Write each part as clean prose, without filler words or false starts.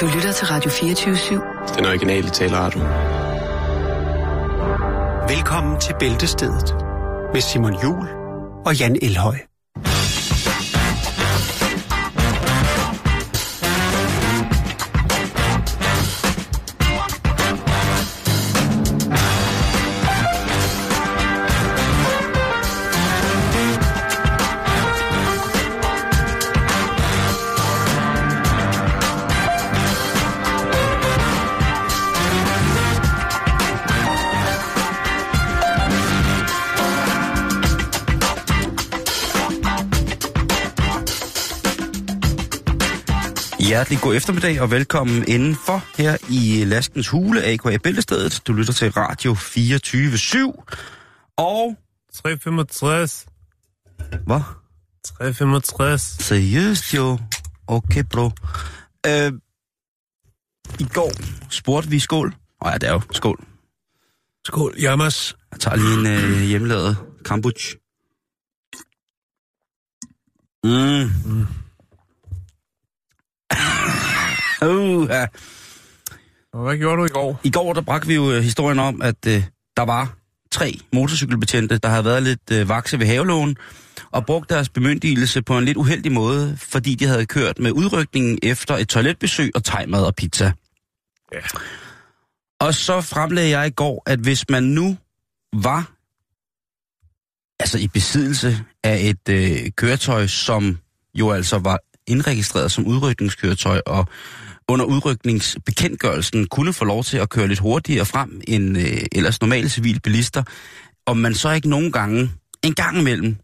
Du lytter til Radio 247. Den originale taleradio. Velkommen til Bæltestedet med Simon Juhl og Jan Elhøj. Hjertelig god eftermiddag og velkommen indenfor her i Lastens Hule, A.K.A. Bæltestedet. Du lytter til Radio 247 og... 365. Hvad? 365. Seriøst jo. Okay, bro. I går spurgte vi skål. Ja, det er jo skål. Skål, jammers. Jeg tager lige en hjemmelavet kombucha. Ja. Hvad gjorde du i går? I går, der bragte vi jo historien om, at der var 3 motorcykelbetjente, der havde været lidt vakse ved havelågen, og brugt deres bemyndigelse på en lidt uheldig måde, fordi de havde kørt med udrykningen efter et toiletbesøg og thai-mad og pizza. Ja. Og så fremlagde jeg i går, at hvis man nu var altså i besiddelse af et køretøj, som jo altså var indregistreret som udrykningskøretøj, og under udrykningsbekendtgørelsen kunne få lov til at køre lidt hurtigere frem end ellers normale civile bilister, og man så ikke nogen gange, en gang imellem,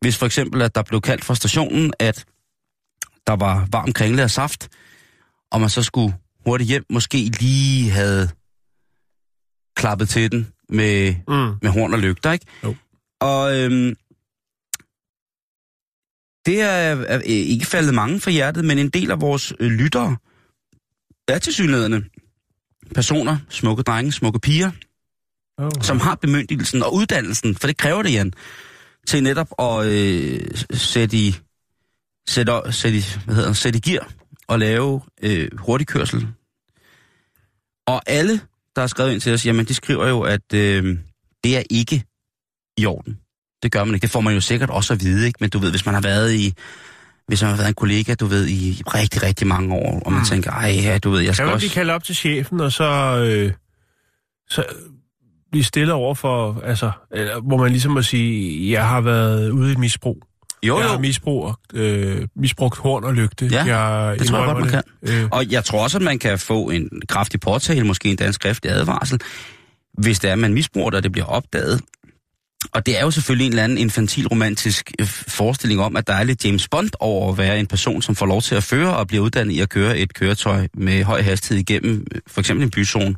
hvis for eksempel, at der blev kaldt fra stationen, at der var varm kringle og saft, og man så skulle hurtigt hjem, måske lige havde klappet til den med horn og lygter, ikke? Jo. Og... det er ikke faldet mange fra hjertet, men en del af vores lyttere er tilsyneladende personer, smukke drenge, smukke piger, som har bemyndigelsen og uddannelsen, for det kræver det, Jan, til netop at sætte i gear og lave hurtig kørsel. Og alle, der er skrevet ind til os, jamen de skriver jo, at det er ikke i orden. Det gør man ikke. Det får man jo sikkert også at vide, ikke? Men du ved, hvis man har været en kollega, du ved, i rigtig, rigtig mange år, og man tænker, du ved, jeg skal også... Kan man blive kaldt op til chefen, og så blive stillet over for, altså, hvor man ligesom må sige, jeg har været ude i et misbrug. Jo. Jeg har misbrugt horn og lygte. Ja, det tror jeg godt, man kan. Og jeg tror også, at man kan få en kraftig påtale, måske endda en skriftlig advarsel, hvis det er, man misbruger det, og det bliver opdaget. Og det er jo selvfølgelig en eller anden infantilromantisk forestilling om, at der er lidt James Bond over at være en person, som får lov til at føre og bliver uddannet i at køre et køretøj med høj hastighed igennem for eksempel en byzone.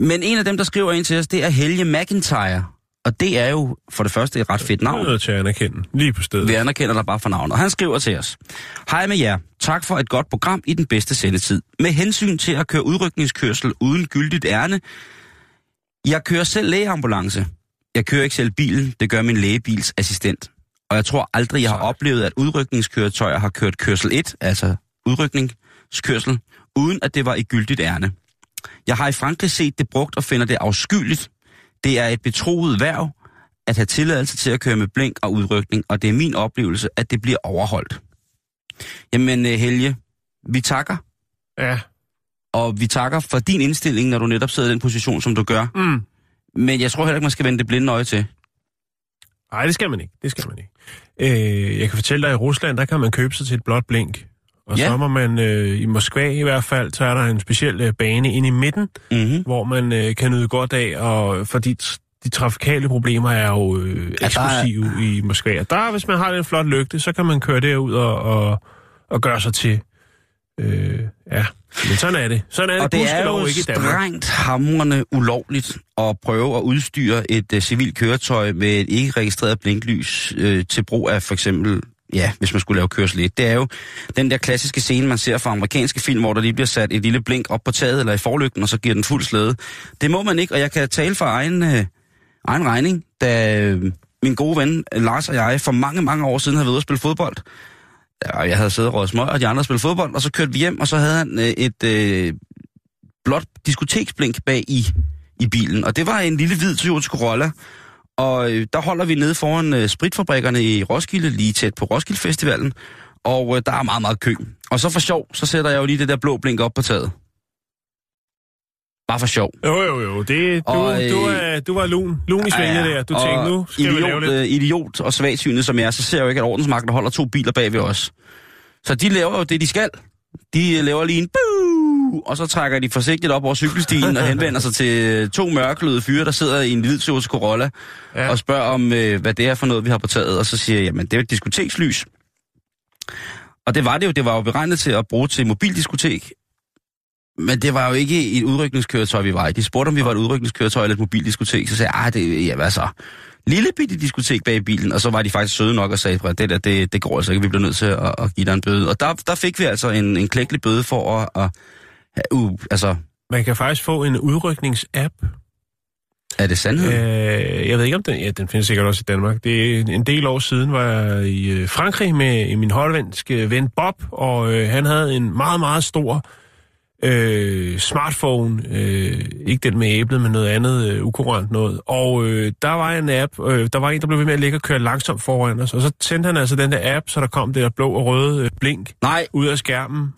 Men en af dem, der skriver ind til os, det er Helge MacIntyre. Og det er jo for det første et ret fedt navn. Vi er nødt til at anerkende, lige på stedet. Vi anerkender dig bare for navnet. Og han skriver til os. Hej med jer. Tak for et godt program i den bedste sendetid. Med hensyn til at køre udrykningskørsel uden gyldigt ærne, jeg kører selv lægeambulance. Jeg kører ikke selv bilen, det gør min lægebils assistent. Og jeg tror aldrig, jeg har oplevet, at udrykningskøretøjer har kørt kørsel 1, altså udrykningskørsel, uden at det var i gyldigt ærne. Jeg har i Frankrig set det brugt og finder det afskyeligt. Det er et betroet hverv at have tilladelse til at køre med blink og udrykning, og det er min oplevelse, at det bliver overholdt. Jamen Helge, vi takker. Ja. Og vi takker for din indstilling, når du netop sidder i den position, som du gør. Mm. Men jeg tror heller ikke, man skal vende det blinde øje til. Nej, det skal man ikke. Jeg kan fortælle dig, at i Rusland, der kan man købe sig til et blåt blink. Og så må man i Moskva i hvert fald, så er der en speciel bane inde i midten, hvor man kan nyde godt af, og fordi de trafikale problemer er jo eksklusive i Moskva. Og der, hvis man har den flot lygte, så kan man køre derud og gøre sig til... men sådan er det. Og det er jo ikke strengt hamrende ulovligt at prøve at udstyre et civilt køretøj med et ikke registreret blinklys til brug af for eksempel, hvis man skulle lave kørsel 1. Det er jo den der klassiske scene, man ser fra amerikanske film, hvor der lige bliver sat et lille blink op på taget eller i forlygten, og så giver den fuld slæde. Det må man ikke, og jeg kan tale for egen regning, da min gode ven Lars og jeg for mange, mange år siden havde været ude at spille fodbold. Jeg havde siddet og røget smøg, og de andre spillede fodbold, og så kørte vi hjem, og så havde han et blåt diskoteksblink bag i bilen. Og det var en lille hvid Toyota Corolla, og der holder vi nede foran spritfabrikkerne i Roskilde, lige tæt på Roskilde Festivalen, og der er meget, meget kø. Og så for sjov, så sætter jeg jo lige det der blå blink op på taget. Bare for sjov. Jo. Du var lun i svinget der. Du tænkte, nu skal vi lave lidt. Idiot og svagsynet som jeg er, så ser jeg jo ikke, at ordensmagten holder to biler bag ved os. Så de laver jo det, de skal. De laver lige en buuuu, og så trækker de forsigtigt op over cykelstien og henvender sig til to mørkløde fyre, der sidder i en hvid Toyota Corolla, ja, og spørger om, hvad det er for noget, vi har på taget. Og så siger jeg, jamen, det er jo et diskotekslys. Og det var det jo. Det var jo beregnet til at bruge til mobildiskotek. Men det var jo ikke et udrykningskøretøj, vi var i. De spurgte, om vi var et udrykningskøretøj eller et mobildiskotek. Så sagde jeg, det er, hvad så? Lille bitte diskotek bag bilen. Og så var de faktisk søde nok og sagde, at det der, det går altså ikke. Vi bliver nødt til at give dig en bøde. Og der fik vi altså en klækkelig bøde for at. Man kan faktisk få en udrykningsapp. Er det sandhed? Jeg ved ikke, om den... Ja, den findes sikkert også i Danmark. Det er en del år siden, var jeg i Frankrig med min hollandske ven Bob. Og han havde en meget, meget stor... smartphone, ikke den med æblet, men noget andet ukurant noget. Og der var en app, der var en, der blev ved med at ligge og køre langsomt foran os, og så tændte han altså den der app, så der kom det der blå og røde blink ud af skærmen.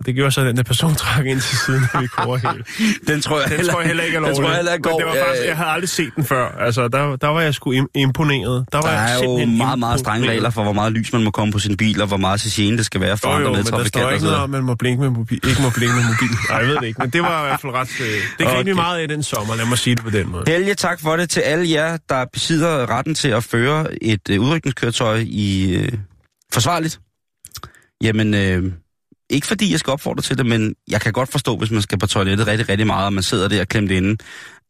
Og det gjorde så, den der person trak ind til siden, og vi kunne overhælde. Den tror jeg heller ikke er lovlig. Det var faktisk, jeg havde aldrig set den før. Altså, der var jeg sgu imponeret. Der er jo meget strenge regler for, hvor meget lys man må komme på sin bil, og hvor meget sigene det skal være for andre medtrafikanter. Men der står ikke noget om, man må blinke med mobil. Ikke må blinke med mobil. Nej, jeg ved det ikke. Men det var i hvert fald ret... Det gik vi meget af den sommer, lad mig sige det på den måde. Helge, tak for det til alle jer, der besidder retten til at føre et udrykningskøretøj i forsvarligt. Jamen... Ikke fordi jeg skal opfordre til det, men jeg kan godt forstå, hvis man skal på toilettet rigtig, rigtig meget, og man sidder der og klemt inde,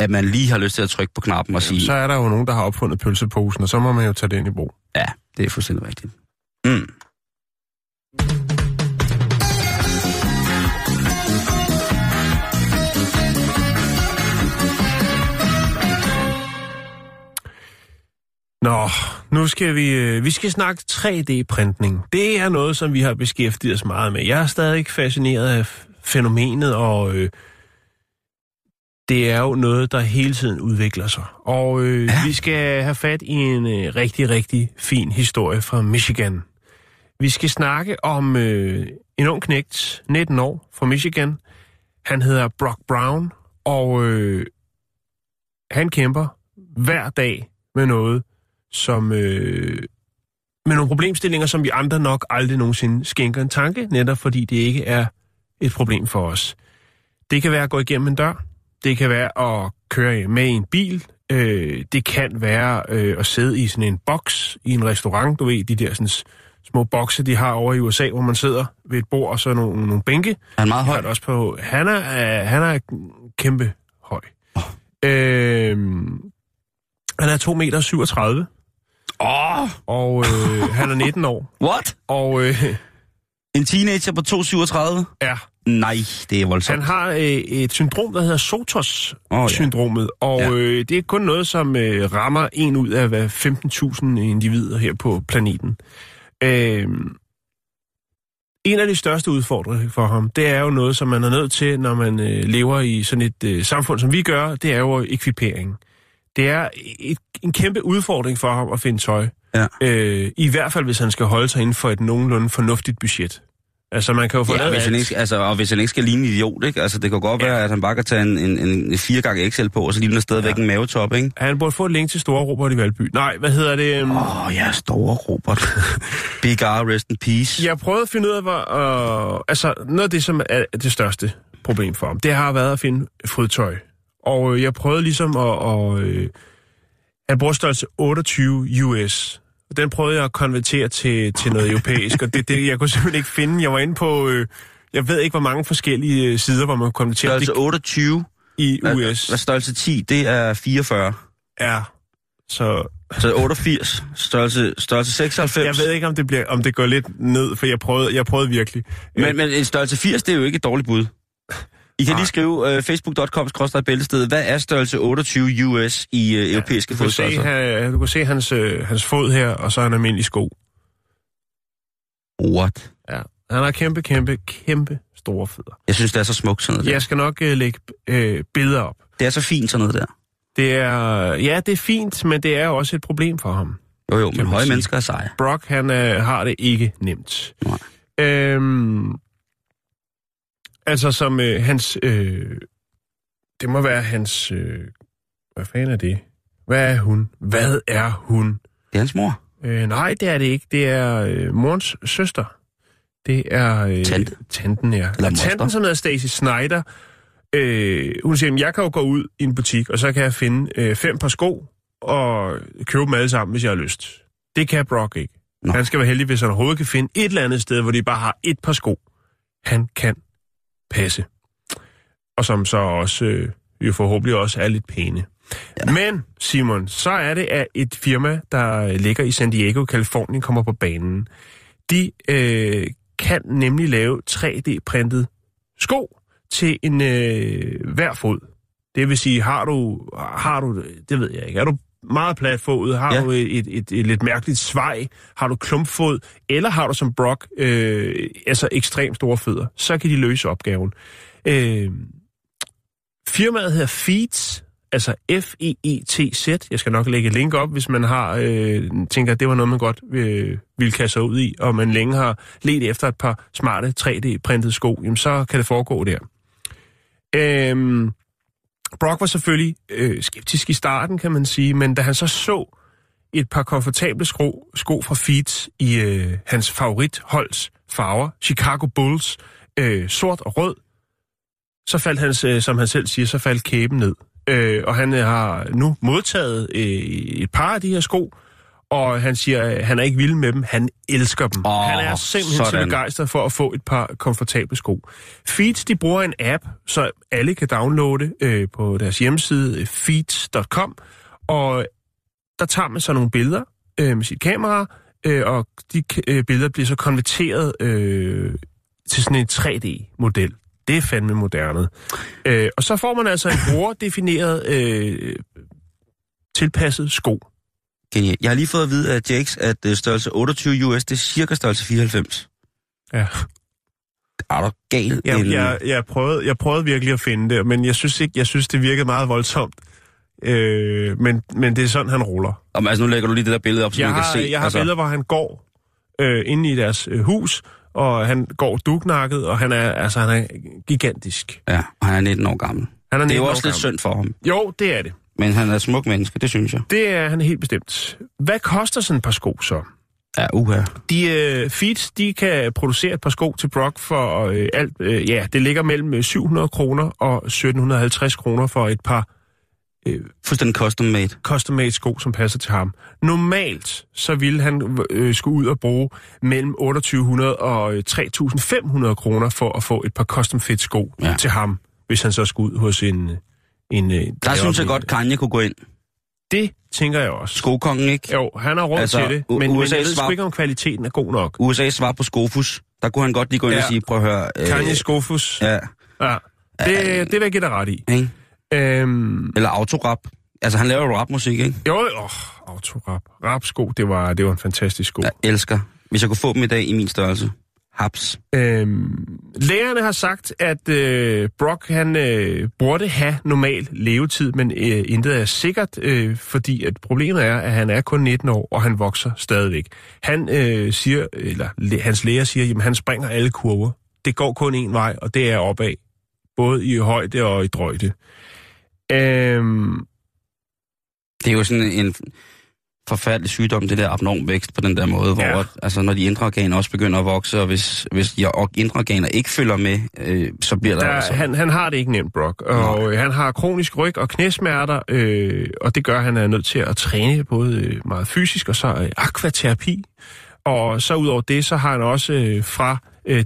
at man lige har lyst til at trykke på knappen og sige... Så er der jo nogen, der har opfundet pølseposen, og så må man jo tage det ind i brug. Ja, det er fuldstændig rigtigt. Mm. Nå, nu skal vi skal snakke 3D-printning. Det er noget, som vi har beskæftiget os meget med. Jeg er stadig fascineret af fænomenet, og det er jo noget, der hele tiden udvikler sig. Og vi skal have fat i en rigtig, rigtig fin historie fra Michigan. Vi skal snakke om en ung knægt, 19 år, fra Michigan. Han hedder Brock Brown, og han kæmper hver dag med noget, som med nogle problemstillinger, som vi andre nok aldrig nogensinde skænker en tanke, netop fordi det ikke er et problem for os. Det kan være at gå igennem en dør, det kan være at køre med i en bil, det kan være at sidde i sådan en boks i en restaurant, du ved, de der sådan små bokse, de har over i USA, hvor man sidder ved et bord og så nogle bænke. Han er meget høj. Også på. Han er kæmpe høj. Oh. Han er 2,37 meter. Og han er 19 år. What? Og en teenager på 2,37? Ja. Nej, det er voldsomt. Han har et syndrom, der hedder Sotos syndromet, og det er kun noget, som rammer en ud af hver 15.000 individer her på planeten. En af de største udfordringer for ham, det er jo noget, som man er nødt til, når man lever i sådan et samfund, som vi gør, det er jo ekvipering. Det er en kæmpe udfordring for ham at finde tøj. Ja. I hvert fald, hvis han skal holde sig inden for et nogenlunde fornuftigt budget. Altså, man kan jo få og hvis han ikke skal ligne en idiot, ikke? Altså, det kan godt være, at han bare kan tage en 4xXL på, og så ligner stadigvæk en mavetop, ikke? Han burde få et link til Store Robert i Valby. Nej, hvad hedder det? Store Robert. Big R, rest in peace. Jeg prøvede at finde ud af, noget af det, som er det største problem for ham, det har været at finde frydtøj. Og jeg prøvede ligesom at han bruger størrelse 28 US. Og den prøvede jeg at konvertere til noget europæisk, og det jeg kunne simpelthen ikke finde. Jeg var inde på, jeg ved ikke, hvor mange forskellige sider, hvor man konverterer. Størrelse 28 i US. Hvad størrelse 10, det er 44. Ja, så 88, størrelse 96. Jeg ved ikke, om det går lidt ned, for jeg prøvede virkelig. Men en størrelse 80, det er jo ikke et dårligt bud. I kan lige skrive facebook.com/bæltestedet. Hvad er størrelse 28 US i europæiske fodstørrelser? Du kan se hans fod her, og så en almindelig sko. What? Ja. Han har kæmpe store fødder. Jeg synes, det er så smukt sådan noget der. Jeg skal nok lægge billeder op. Det er så fint sådan noget der. Det er, ja, det er fint, men det er også et problem for ham. Jo, men høje mennesker er seje. Brock, han har det ikke nemt. Nej. Altså som hans... det må være hans... hvad fanden er det? Hvad er hun? Hvad er hun? Det er hans mor. Nej, det er det ikke. Det er morens søster. Det er... Tanten, ja. Eller tanten, som hedder Stacy Schneider. Hun siger, at jeg kan jo gå ud i en butik, og så kan jeg finde 5 par sko og købe dem alle sammen, hvis jeg har lyst. Det kan Brock ikke. Nå. Han skal være heldig, hvis han overhovedet kan finde et eller andet sted, hvor de bare har 1 par sko. Han kan passe. Og som så også, jo forhåbentlig også, er lidt pæne. Ja. Men, Simon, så er det, at et firma, der ligger i San Diego, Californien, kommer på banen. De kan nemlig lave 3D-printet sko til en hver fod. Det vil sige, har du, det ved jeg ikke, er du meget platfodet, har du et lidt mærkeligt svej, har du klumpfod, eller har du som Brock, altså ekstremt store fødder, så kan de løse opgaven. Firmaet hedder Feetz, altså F-E-E-T-Z. Jeg skal nok lægge et link op, hvis man har tænker, at det var noget, man godt ville kaste sig ud i, og man længe har ledt efter et par smarte 3D-printede sko, jamen så kan det foregå der. Brock var selvfølgelig skeptisk i starten, kan man sige, men da han så et par komfortable sko fra Feetz i hans favoritholds farver, Chicago Bulls, sort og rød, så faldt hans, som han selv siger, så faldt kæben ned. Og han har nu modtaget et par af de her sko, og han siger, at han er ikke vild med dem, han elsker dem. Han er simpelthen så begejstret for at få et par komfortable sko. Feetz, de bruger en app, så alle kan downloade på deres hjemmeside, feetz.com, og der tager man så nogle billeder med sit kamera, og de billeder bliver så konverteret til sådan en 3D-model. Det er fandme moderne. Og så får man altså en brugerdefineret tilpasset sko. Genial. Jeg har lige fået at vide af Jakes, at størrelse 28 US, det er cirka størrelse 94. Ja. Er du gal? Jeg prøvede virkelig at finde det, men jeg synes det virkede meget voldsomt. Men det er sådan, han ruller. Jamen, altså, nu lægger du lige det der billede op, så man kan se. Jeg har billeder, hvor han går inde i deres hus, og han går dugnakket, og han er gigantisk. Ja, og han er 19 år gammel. Det er jo også lidt synd for ham. Jo, det er det. Men han er et smuk menneske, det synes jeg. Det er han helt bestemt. Hvad koster sådan et par sko så? Ja, uha. De Feetz, de kan producere et par sko til Brock for alt. Det ligger mellem 700 kroner og 1750 kroner for et par... fuldstændig custom-made. Custom-made sko, som passer til ham. Normalt, så ville han skulle ud og bruge mellem 2800 og 3500 kroner for at få et par custom-fit sko til ham, hvis han så skulle ud hos en der synes jeg godt, Kanye kunne gå ind. Det tænker jeg også. Skokongen, ikke? Jo, han har råd til det, men jeg ved ikke, om kvaliteten er god nok. USA's svar på Skofus, der kunne han godt lige gå ind og sige, prøv at høre... Kanye Skofus. Ja. Det vil jeg give dig ret i. Ikke? Eller autorap. Altså, han laver jo rapmusik, ikke? Jo, autorap. Rapsko, det var en fantastisk sko. Jeg elsker. Hvis jeg kunne få dem i dag i min størrelse. Haps. Lægerne har sagt, at Brock, han burde have normal levetid, men intet er sikkert, fordi at problemet er, at han er kun 19 år, og han vokser stadigvæk. Han siger, eller hans læger siger, jamen han springer alle kurver. Det går kun én vej, og det er opad. Både i højde og i drøjde. Det er jo sådan en forfærdelig sygdom, det der abnorm vækst på den der måde, hvor altså, når de indre organer også begynder at vokse, og hvis de indre organer ikke følger med, så bliver der... Altså... Han har det ikke nemt, Brock. Og han har kronisk ryg- og knæsmerter, og det gør, at han er nødt til at træne både meget fysisk og så akvaterapi. Og så ud over det, så har han også fra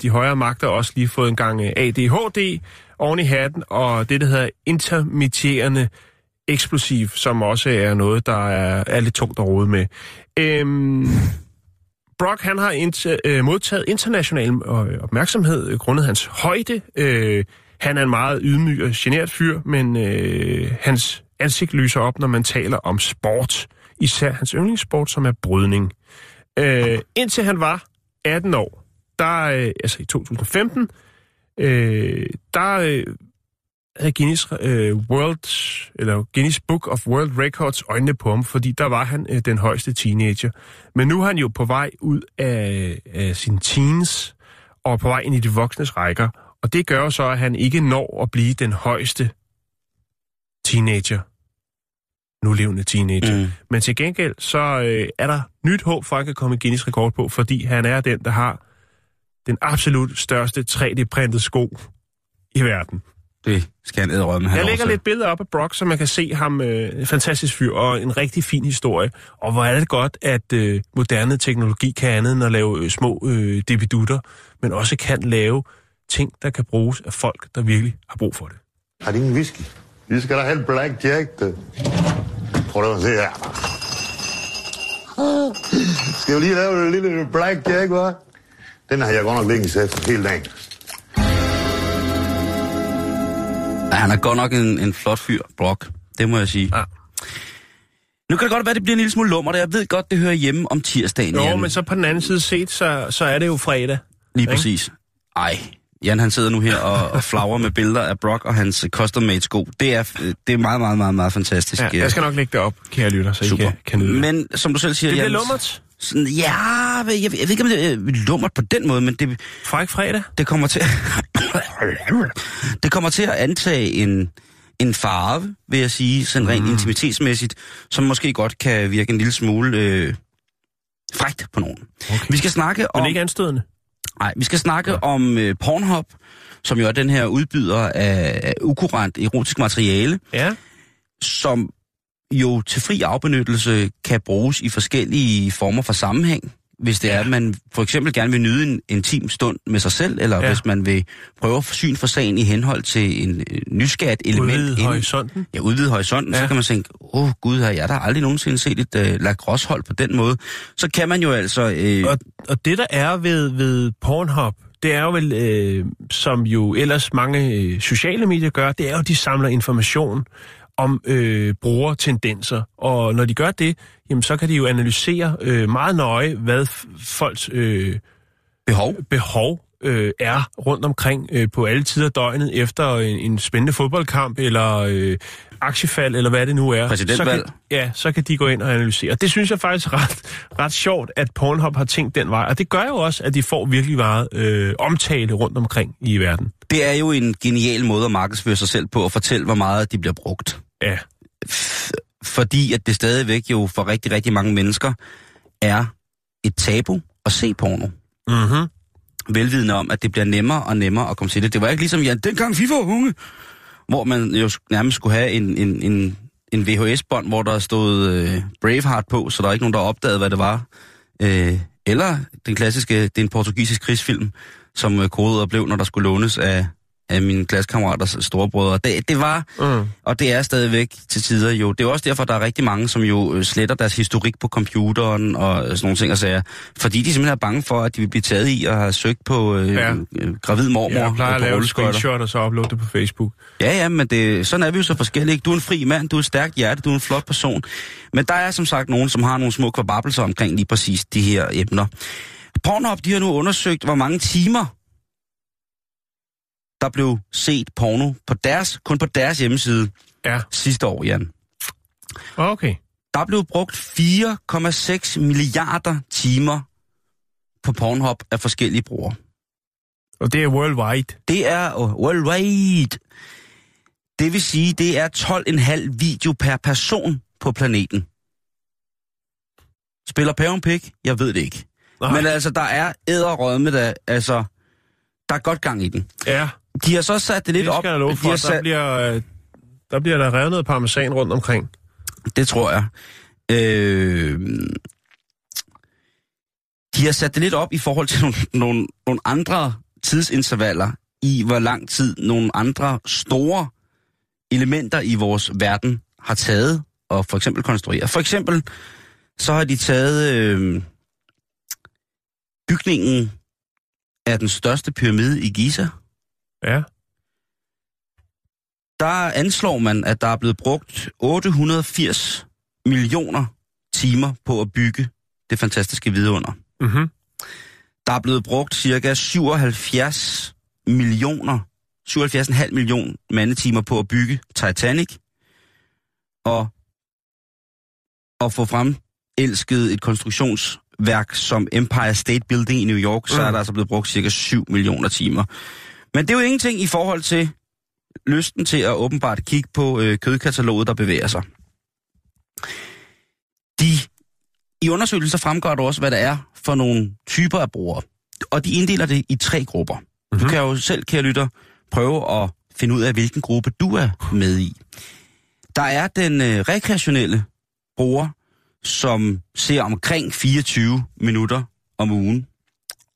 de højere magter også lige fået en gang ADHD oven i hatten, og det hedder intermitterende eksplosiv, som også er noget, der er lidt tungt at rode med. Brock, han har modtaget international opmærksomhed grundet hans højde. Han er en meget ydmyg og genert fyr, men hans ansigt lyser op, når man taler om sport. Især hans yndlingssport, som er brydning. Indtil han var 18 år, der, altså i 2015, der havde Guinness Guinness Book of World Records øjnene på ham, fordi der var han den højeste teenager. Men nu er han jo på vej ud af sin teens, og på vej ind i de voksnes rækker. Og det gør så, at han ikke når at blive den højeste teenager, nulevende teenager. Mm. Men til gengæld, så er der nyt håb for, at han kan komme Guinness rekord på, fordi han er den, der har den absolut største 3D-printede sko i verden. Det skal han æderømme. Jeg lægger lidt billeder op af Brock, så man kan se ham. En fantastisk fyr og en rigtig fin historie. Og hvor er det godt, at moderne teknologi kan andet end at lave små debidutter, men også kan lave ting, der kan bruges af folk, der virkelig har brug for det. Har de ingen whisky? Vi skal da have en Black Jack, det. Prøv at se her. Skal vi lige lave en lille Black Jack, hva'? Den har jeg godt nok liggende sæt hele dagen. Ja, han er godt nok en flot fyr, Brock. Det må jeg sige. Ja. Nu kan det godt være, at det bliver en lille smule lummer. Jeg ved godt, det hører hjemme om tirsdagen. Jo, Jan. Men så på den anden side set, så er det jo fredag. Lige præcis. Ej, Jan han sidder nu her og flagrer med billeder af Brock og hans custom-made sko. Det er meget, meget, meget, meget fantastisk. Ja, jeg skal nok lægge det op, kære lytter, så super. I kan nyde det. Men som du selv siger, det bliver Jan, lummert. Sådan, ja, jeg ved ikke, om det er lummert på den måde, men det... Fræk fredag? Det kommer til at antage en farve, vil jeg sige, sådan rent intimitetsmæssigt, som måske godt kan virke en lille smule frækt på nogen. Okay. Vi skal snakke om... Men ikke anstødende? Nej, vi skal snakke om Pornhub, som jo er den her udbyder af ukurant erotisk materiale, som jo til fri afbenyttelse kan bruges i forskellige former for sammenhæng. Hvis det er, at man for eksempel gerne vil nyde en intim stund med sig selv, eller hvis man vil prøve at forsyne for sagen i henhold til en nysgerrigt element. Udvide horisonten. Ja, udvide horisonten. Ja. Så kan man tænke, gud, jeg har aldrig nogensinde set et lacrossehold på den måde. Så kan man jo altså... Og det, der er ved Pornhub, det er jo vel, som jo ellers mange sociale medier gør, det er jo, at de samler information om brugertendenser. Og når de gør det, jamen, så kan de jo analysere meget nøje, hvad folks behov er rundt omkring på alle tider af døgnet efter en spændende fodboldkamp, eller aktiefald, eller hvad det nu er. Præsidentvalg. Så kan de gå ind og analysere. Det synes jeg faktisk er ret sjovt, at Pornhub har tænkt den vej. Og det gør jo også, at de får virkelig meget omtale rundt omkring i verden. Det er jo en genial måde at markedsføre sig selv på, og fortælle, hvor meget de bliver brugt. Ja. Fordi at det stadigvæk jo for rigtig, rigtig mange mennesker er et tabu at se porno. Mhm. Velvidende om, at det bliver nemmere og nemmere at komme til det. Det var ikke ligesom, dengang FIFA var unge, hvor man jo nærmest skulle have en VHS-bånd, hvor der stod Braveheart på, så der er ikke nogen, der opdagede, hvad det var. Eller den klassiske, det er en portugisisk krigsfilm, som kodet blev, når der skulle lånes af mine klassekammeraters storebrødre. Det var, og det er stadigvæk til tider jo. Det er også derfor, der er rigtig mange, som jo sletter deres historik på computeren og sådan nogle ting og sager. Fordi de simpelthen er bange for, at de vil blive taget i og have søgt på gravid mormor. Ja, jeg plejer at lave et screenshot og så uploade det på Facebook. Ja, men sådan er vi jo så forskellige. Du er en fri mand, du er et stærkt hjerte, du er en flot person. Men der er som sagt nogen, som har nogle små kvababelser omkring lige præcis de her emner. Pornhub, de har nu undersøgt, hvor mange timer der blev set porno kun på deres hjemmeside sidste år, Jan. Okay. Der blev brugt 4,6 milliarder timer på Pornhub af forskellige brugere. Og det er worldwide? Det er worldwide. Det vil sige, det er 12,5 video per person på planeten. Spiller pæven pik? Jeg ved det ikke. Nej. Men altså, der er æderrømme, der er godt gang i den. Ja. De har så sat det lidt op. Der bliver der revet noget parmesan rundt omkring. Det tror jeg. De har sat det lidt op i forhold til nogle andre tidsintervaller i, hvor lang tid nogle andre store elementer i vores verden har taget og for eksempel konstrueret. For eksempel så har de taget bygningen af den største pyramide i Giza. Ja. Der anslår man, at der er blevet brugt 880 millioner timer på at bygge det fantastiske vidunder. Mm-hmm. Der er blevet brugt cirka 77,5 million mandetimer på at bygge Titanic og få fremelsket et konstruktionsværk som Empire State Building i New York, så er der altså blevet brugt cirka 7 millioner timer. Men det er jo ingenting i forhold til lysten til at åbenbart kigge på kødkataloget, der bevæger sig. I undersøgelser fremgår det også, hvad der er for nogle typer af brugere. Og de inddeler det i 3 grupper. Mm-hmm. Du kan jo selv, kære lytter, prøve at finde ud af, hvilken gruppe du er med i. Der er den rekreationelle bruger, som ser omkring 24 minutter om ugen.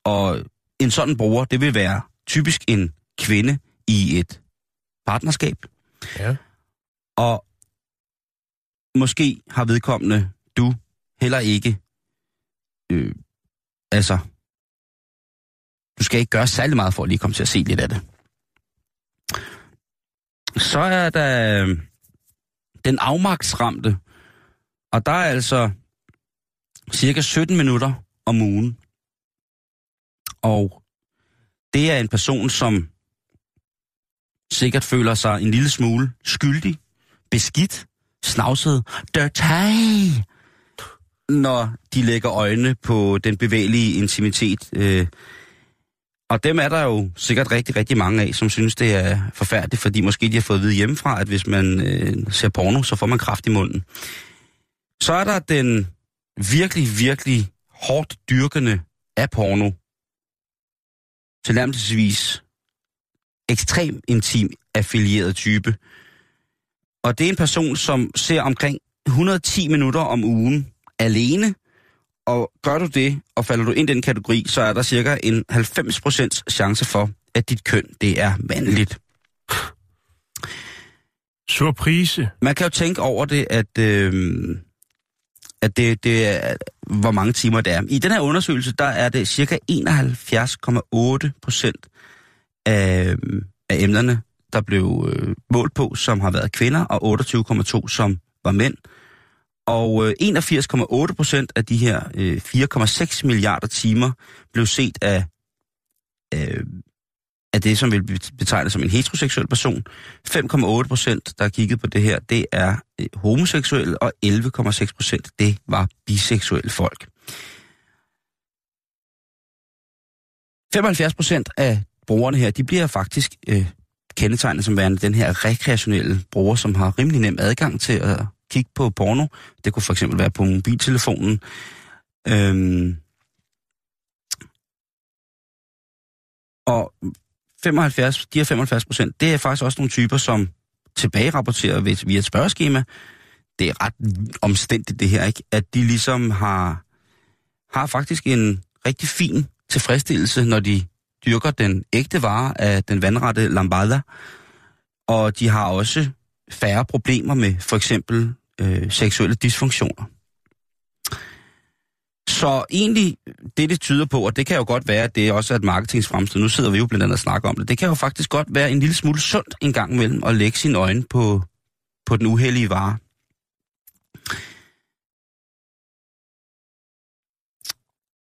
Og en sådan bruger, det vil være typisk en kvinde i et partnerskab. Ja. Og måske har vedkommende du heller ikke, du skal ikke gøre særlig meget for at lige komme til at se lidt af det. Så er der den afmagtsramte, og der er altså cirka 17 minutter om ugen. Og det er en person, som sikkert føler sig en lille smule skyldig, beskidt, snavset, dirty, når de lægger øjne på den bevægelige intimitet. Og dem er der jo sikkert rigtig, rigtig mange af, som synes, det er forfærdeligt, fordi måske de har fået at vide hjemmefra, at hvis man ser porno, så får man kraft i munden. Så er der den virkelig, virkelig hårdt dyrkende af porno. Tilnærmelsesvis ekstrem intim affilieret type. Og det er en person, som ser omkring 110 minutter om ugen alene, og gør du det, og falder du ind i den kategori, så er der cirka en 90% chance for, at dit køn, det er mandligt. Surprise. Man kan jo tænke over det, at det er, hvor mange timer det er. I den her undersøgelse, der er det cirka 71,8% af emnerne, der blev målt på, som har været kvinder, og 28,2% som var mænd. Og 81,8% af de her 4,6 milliarder timer blev set af det, som vil betegnes som en heteroseksuel person. 5,8%, der kiggede på det her, det er homoseksuelle, og 11,6%, det var biseksuelle folk. 75% af brugerne her, de bliver faktisk kendetegnet som værende den her rekreationelle bruger, som har rimelig nem adgang til at kigge på porno. Det kunne for eksempel være på mobiltelefonen. 75%, det er faktisk også nogle typer, som tilbagerapporterer via et spørgeskema. Det er ret omstændigt det her, ikke? At de ligesom har faktisk en rigtig fin tilfredsstillelse, når de dyrker den ægte vare af den vandrette lambada. Og de har også færre problemer med for eksempel seksuelle dysfunktioner. Så egentlig, det tyder på, og det kan jo godt være, at det også er et marketingsfremstød, nu sidder vi jo blandt andet og snakker om det, det kan jo faktisk godt være en lille smule sundt en gang imellem at lægge sine øjne på den uheldige vare.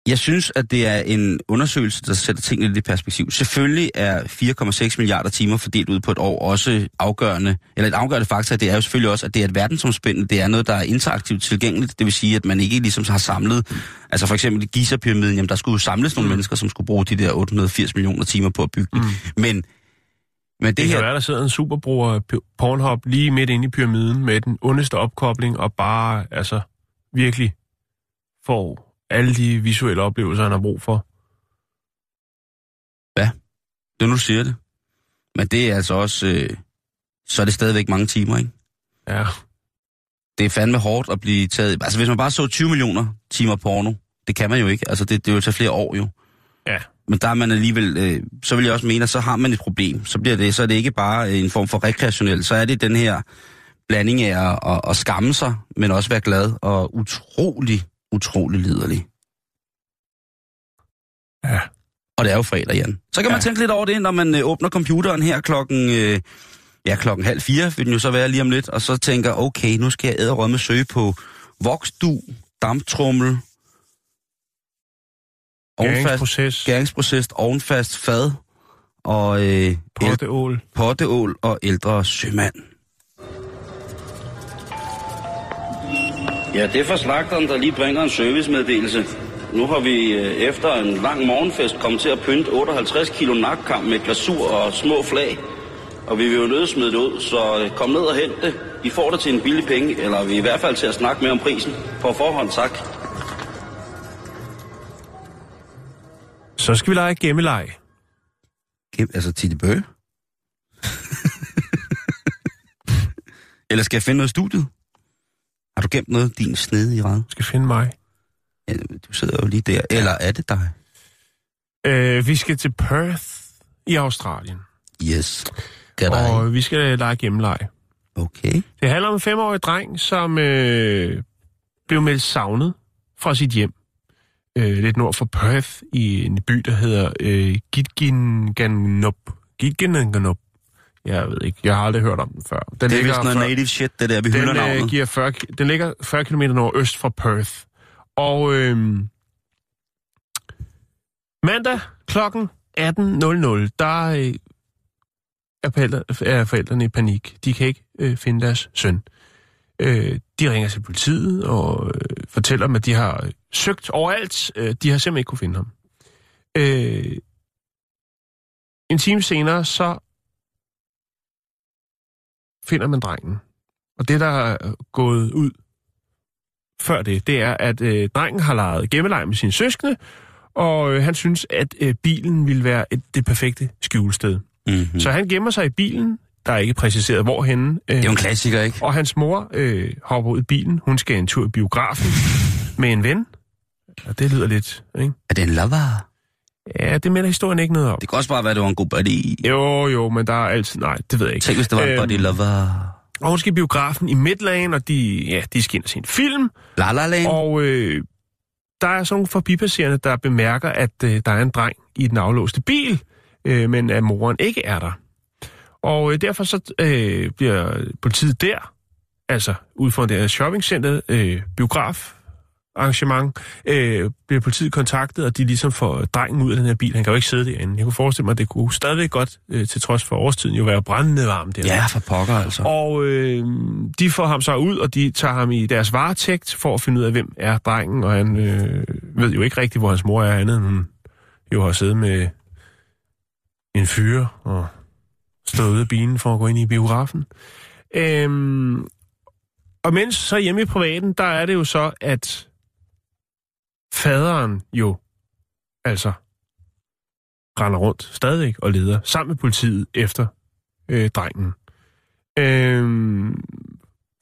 Jeg synes, at det er en undersøgelse, der sætter tingene lidt i perspektiv. Selvfølgelig er 4,6 milliarder timer fordelt ud på et år også afgørende, eller et afgørende faktor, det er jo selvfølgelig også, at det er et verdensomspændende, det er noget, der er interaktivt tilgængeligt, det vil sige, at man ikke ligesom har samlet, altså for eksempel Giza-pyramiden, jamen der skulle samles nogle mennesker, som skulle bruge de der 880 millioner timer på at bygge det, men det her kan være, der sidder en superbruger Pornhub lige midt inde i pyramiden med den ondeste opkobling, og bare altså virkelig får alle de visuelle oplevelser, han har brug for. Ja, det er nu, siger det. Men det er altså også, så er det stadigvæk mange timer, ikke? Ja. Det er fandme hårdt at blive taget. Altså hvis man bare så 20 millioner timer porno, det kan man jo ikke. Altså det er jo til flere år jo. Ja. Men der er man alligevel, så vil jeg også mene, at så har man et problem. Så er det ikke bare en form for rekreationel. Så er det den her blanding af at skamme sig, men også være glad og utrolig liderlig. Ja. Og det er jo fredag, Jan. Så kan man tænke lidt over det, når man åbner computeren her klokken 3:30, vil den jo så være lige om lidt, og så tænker, okay, nu skal jeg æderrømme søge på voksdu, damptrummel, Gæringsproces, ovnfast fad og potteål og ældre sømand. Ja, det er for slagteren, der lige bringer en servicemeddelelse. Nu har vi efter en lang morgenfest kommet til at pynte 58 kilo nakkamp med glasur og små flag. Og vi vil jo nødt smide det ud, så kom ned og hent det. I får det til en billig penge, eller vi er i hvert fald til at snakke mere om prisen. På forhånd, tak. Så skal vi lege gemmeleg. Altså Titte Bøge? Eller skal jeg finde noget i studiet? Har du gemt noget, din snedige rad? Skal finde mig. Ja, du sidder jo lige der. Eller er det dig? Vi skal til Perth i Australien. Yes. Og vi skal lege hjemmeleje. Okay. Det handler om en 5-årig dreng, som blev meldt savnet fra sit hjem. Lidt nord for Perth i en by, der hedder Gidgegannup. Gidgegannup. Jeg ved ikke. Jeg har aldrig hørt om den før. Den det er vist noget native shit, det der, vi hylder navnet. Den ligger 40 km nordøst fra Perth. Og mandag kl. 18.00, der er forældrene i panik. De kan ikke finde deres søn. De ringer til politiet og fortæller dem, at de har søgt overalt. De har simpelthen ikke kunne finde ham. En time senere, så finder man drengen. Og det, der er gået ud før det, det er, at drengen har leget gemmeleg med sine søskende, og han synes, at bilen ville være det perfekte skjulested. Mm-hmm. Så han gemmer sig i bilen, der er ikke præciseret hvorhenne. Det er jo en klassiker, ikke? Og hans mor hopper ud i bilen, hun skal en tur i biografen med en ven. Og det lyder lidt, ikke? Er det en lover? Ja, det melder historien ikke noget om. Det kan også bare være, at det var en god buddy. Jo, men der er altid... Nej, det ved jeg ikke. Tænk, hvis det var en buddy lover. Og hun skal i biografen i Midtland, og de skal ind og se en film. La La Land. Og der er sådan nogle forbipasserende, der bemærker, at der er en dreng i den aflåste bil, men at moren ikke er der. Og derfor så bliver politiet der, altså ud fra det shoppingcenter, biografarrangement, bliver politiet kontaktet, og de ligesom får drengen ud af den her bil. Han kan jo ikke sidde derinde. Jeg kunne forestille mig, at det kunne stadigvæk godt, til trods for årstiden, jo være brændende varmt der. Ja, for pokker altså. Og de får ham så ud, og de tager ham i deres varetægt for at finde ud af, hvem er drengen, og han ved jo ikke rigtigt, hvor hans mor er, andet end hun jo har siddet med en fyre og stået ude af bilen for at gå ind i biografen. Og mens så hjemme i privaten, der er det jo så, at faderen jo altså render rundt stadig og leder sammen med politiet efter drengen.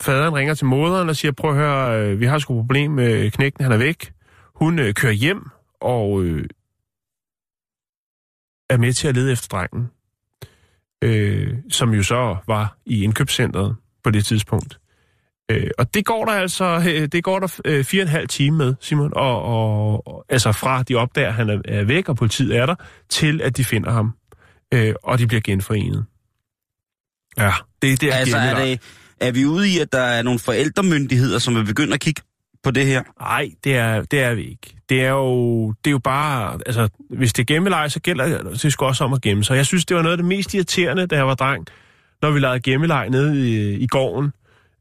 Faderen ringer til moderen og siger, prøv at høre, vi har sgu et problem med knægten, han er væk. Hun kører hjem og er med til at lede efter drengen, som jo så var i indkøbscentret på det tidspunkt. Og det går der altså 4,5 timer med, Simon, og altså fra de opdager, at han er væk, og politiet er der, til at de finder ham, og de bliver genforenet. Ja, det er altså, er vi ude i, at der er nogle forældremyndigheder, som er begyndt at kigge på det her? Nej, det er vi ikke. Det er jo bare, altså, hvis det er gemmeleje, så gælder det sgu også om at gemme sig. Jeg synes, det var noget af det mest irriterende, da jeg var dreng, når vi legede gemmeleje nede i gården,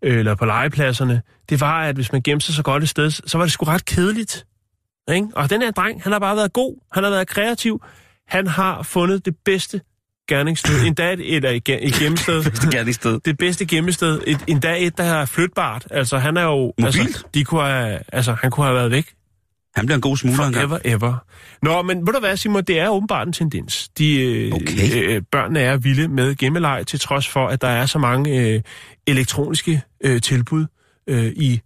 eller på legepladserne. Det var, at hvis man gemte sig så godt et sted, så var det sgu ret kedeligt. Ikke? Og den her dreng, han har bare været god, han har været kreativ, han har fundet det bedste gerningssted, endda et gemmested. Det bedste gemmested, endda et, der er flytbart. Altså, han er jo... Mobilt? Altså, han kunne have været væk. Han bliver en god smugler engang. Forever. Nå, men ved du hvad, Simon, det er åbenbart en tendens. Børnene er vilde med gemmeleje, til trods for, at der er så mange elektroniske tilbud i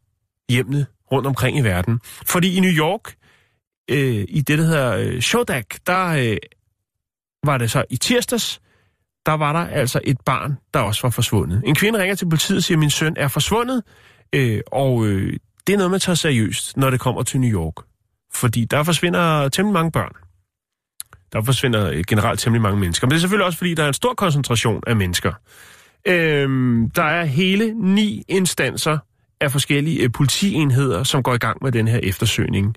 hjemmene rundt omkring i verden. Fordi i New York, i det, der hedder Shodak, der... var det så i tirsdags, der var der altså et barn, der også var forsvundet. En kvinde ringer til politiet og siger, at min søn er forsvundet, og det er noget, man tager seriøst, når det kommer til New York. Fordi der forsvinder temmelig mange børn. Der forsvinder generelt temmelig mange mennesker. Men det er selvfølgelig også, fordi der er en stor koncentration af mennesker. Der er hele 9 instanser af forskellige politienheder, som går i gang med den her eftersøgning.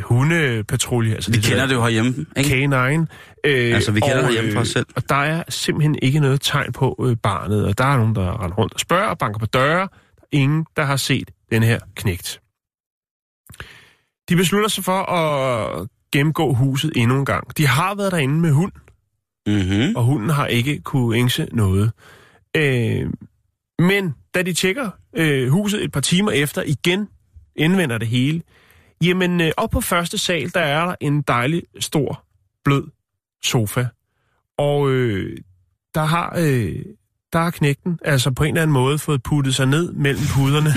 Hundepatrulje. Altså vi kender det jo herhjemme, ikke? K9. Altså, vi kender det hjemme for os selv. Og der er simpelthen ikke noget tegn på barnet, og der er nogen, der render rundt og spørger og banker på døre. Ingen, der har set den her knægt. De beslutter sig for at gennemgå huset endnu en gang. De har været derinde med hund, og hunden har ikke kunne ingse noget. Men da de tjekker huset et par timer efter, igen indvender det hele, jamen op på første sal, der er der en dejlig, stor, blød sofa. Og der har knægten altså på en eller anden måde fået puttet sig ned mellem puderne.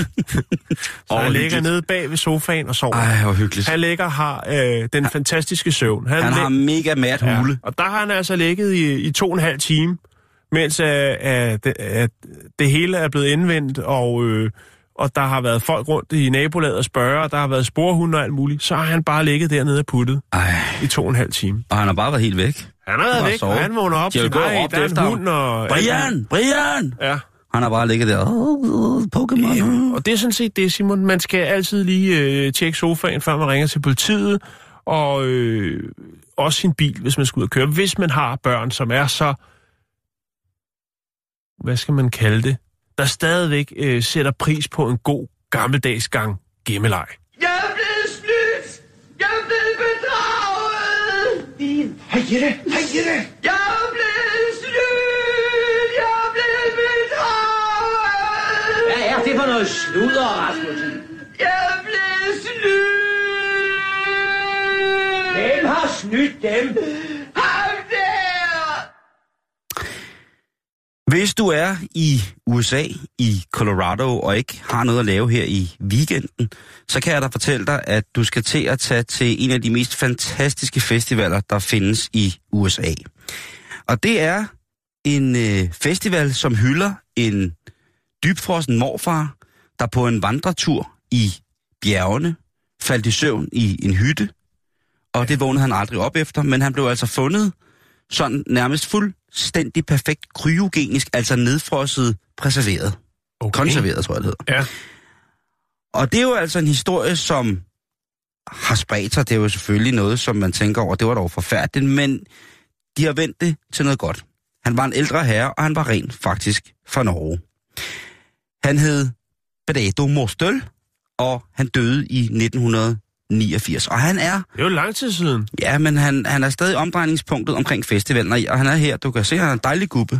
Så han ligger nede bag ved sofaen og sover. Ej, hvor hyggeligt. Han ligger har den fantastiske søvn. Han har mega mat hule. Ja, og der har han altså ligget i 2,5 timer, mens det hele er blevet indvendt, og der har været folk rundt i nabolaget og spørger, og der har været sporhunde og alt muligt, så har han bare ligget dernede og puttet i 2,5 timer. Og han har bare været helt væk. Han har været væk, sovet. Og han vågner op. De har gået op efter hund og... Brian! Ja. Han har bare ligget der. Pokémon. Ja, og det er sådan set det, Simon. Man skal altid lige tjekke sofaen, før man ringer til politiet, og også sin bil, hvis man skal ud og køre. Hvis man har børn, som er så... hvad skal man kalde det, der stadigvæk sætter pris på en god gammeldags gang gemmeleg. Jeg er blevet snydt! Jeg er blevet bedraget! Hej Jette! Hej Jette! Jeg er blevet snydt! Jeg er blevet bedraget! Hvad er det for noget sludder, Rasmussen? Jeg er blevet snydt! Hvem har snydt dem? Hvis du er i USA, i Colorado, og ikke har noget at lave her i weekenden, så kan jeg da fortælle dig, at du skal til at tage til en af de mest fantastiske festivaler, der findes i USA. Og det er en festival, som hylder en dybfrosten morfar, der på en vandretur i bjergene faldt i søvn i en hytte. Og det vågnede han aldrig op efter, men han blev altså fundet sådan nærmest fuldstændig perfekt kryogenisk, altså nedfrosset, preserveret. Okay. Konserveret, tror jeg det hedder. Ja. Og det er jo altså en historie, som har spredt sig. Det er jo selvfølgelig noget, som man tænker over, det var dog forfærdeligt, men de har vendt det til noget godt. Han var en ældre herre, og han var rent faktisk fra Norge. Han hed Bredo Morstøl, og han døde i 1989. Og han er... det er jo lang tid siden. Ja, men han er stadig omdrejningspunktet omkring festivalen, og han er her. Du kan se, han er en dejlig gubbe.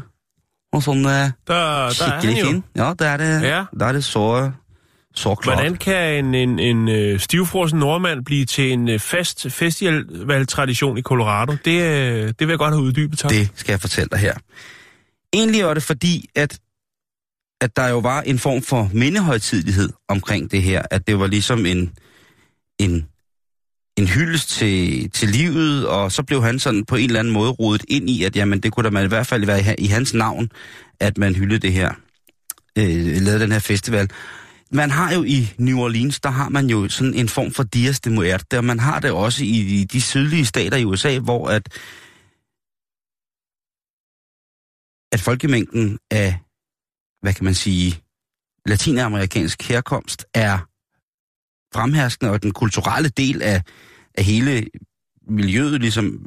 Og sådan... der er han jo. Ja, der er det, ja. Der er det så klart. Hvordan kan en stivfrosen nordmand blive til en fast festivaltradition i Colorado? Det vil jeg godt have uddybet, tak. Det skal jeg fortælle dig her. Egentlig var det fordi, at der jo var en form for mindehøjtidelighed omkring det her. At det var ligesom en hyldest til livet, og så blev han sådan på en eller anden måde rodet ind i, at jamen, det kunne da man i hvert fald være i hans navn, at man hyldede det her, lavede den her festival. Man har jo i New Orleans, der har man jo sådan en form for Dias de Muerte, og man har det også i de sydlige stater i USA, hvor at folkemængden af, hvad kan man sige, latinamerikansk herkomst er fremherskende, og den kulturelle del af hele miljøet ligesom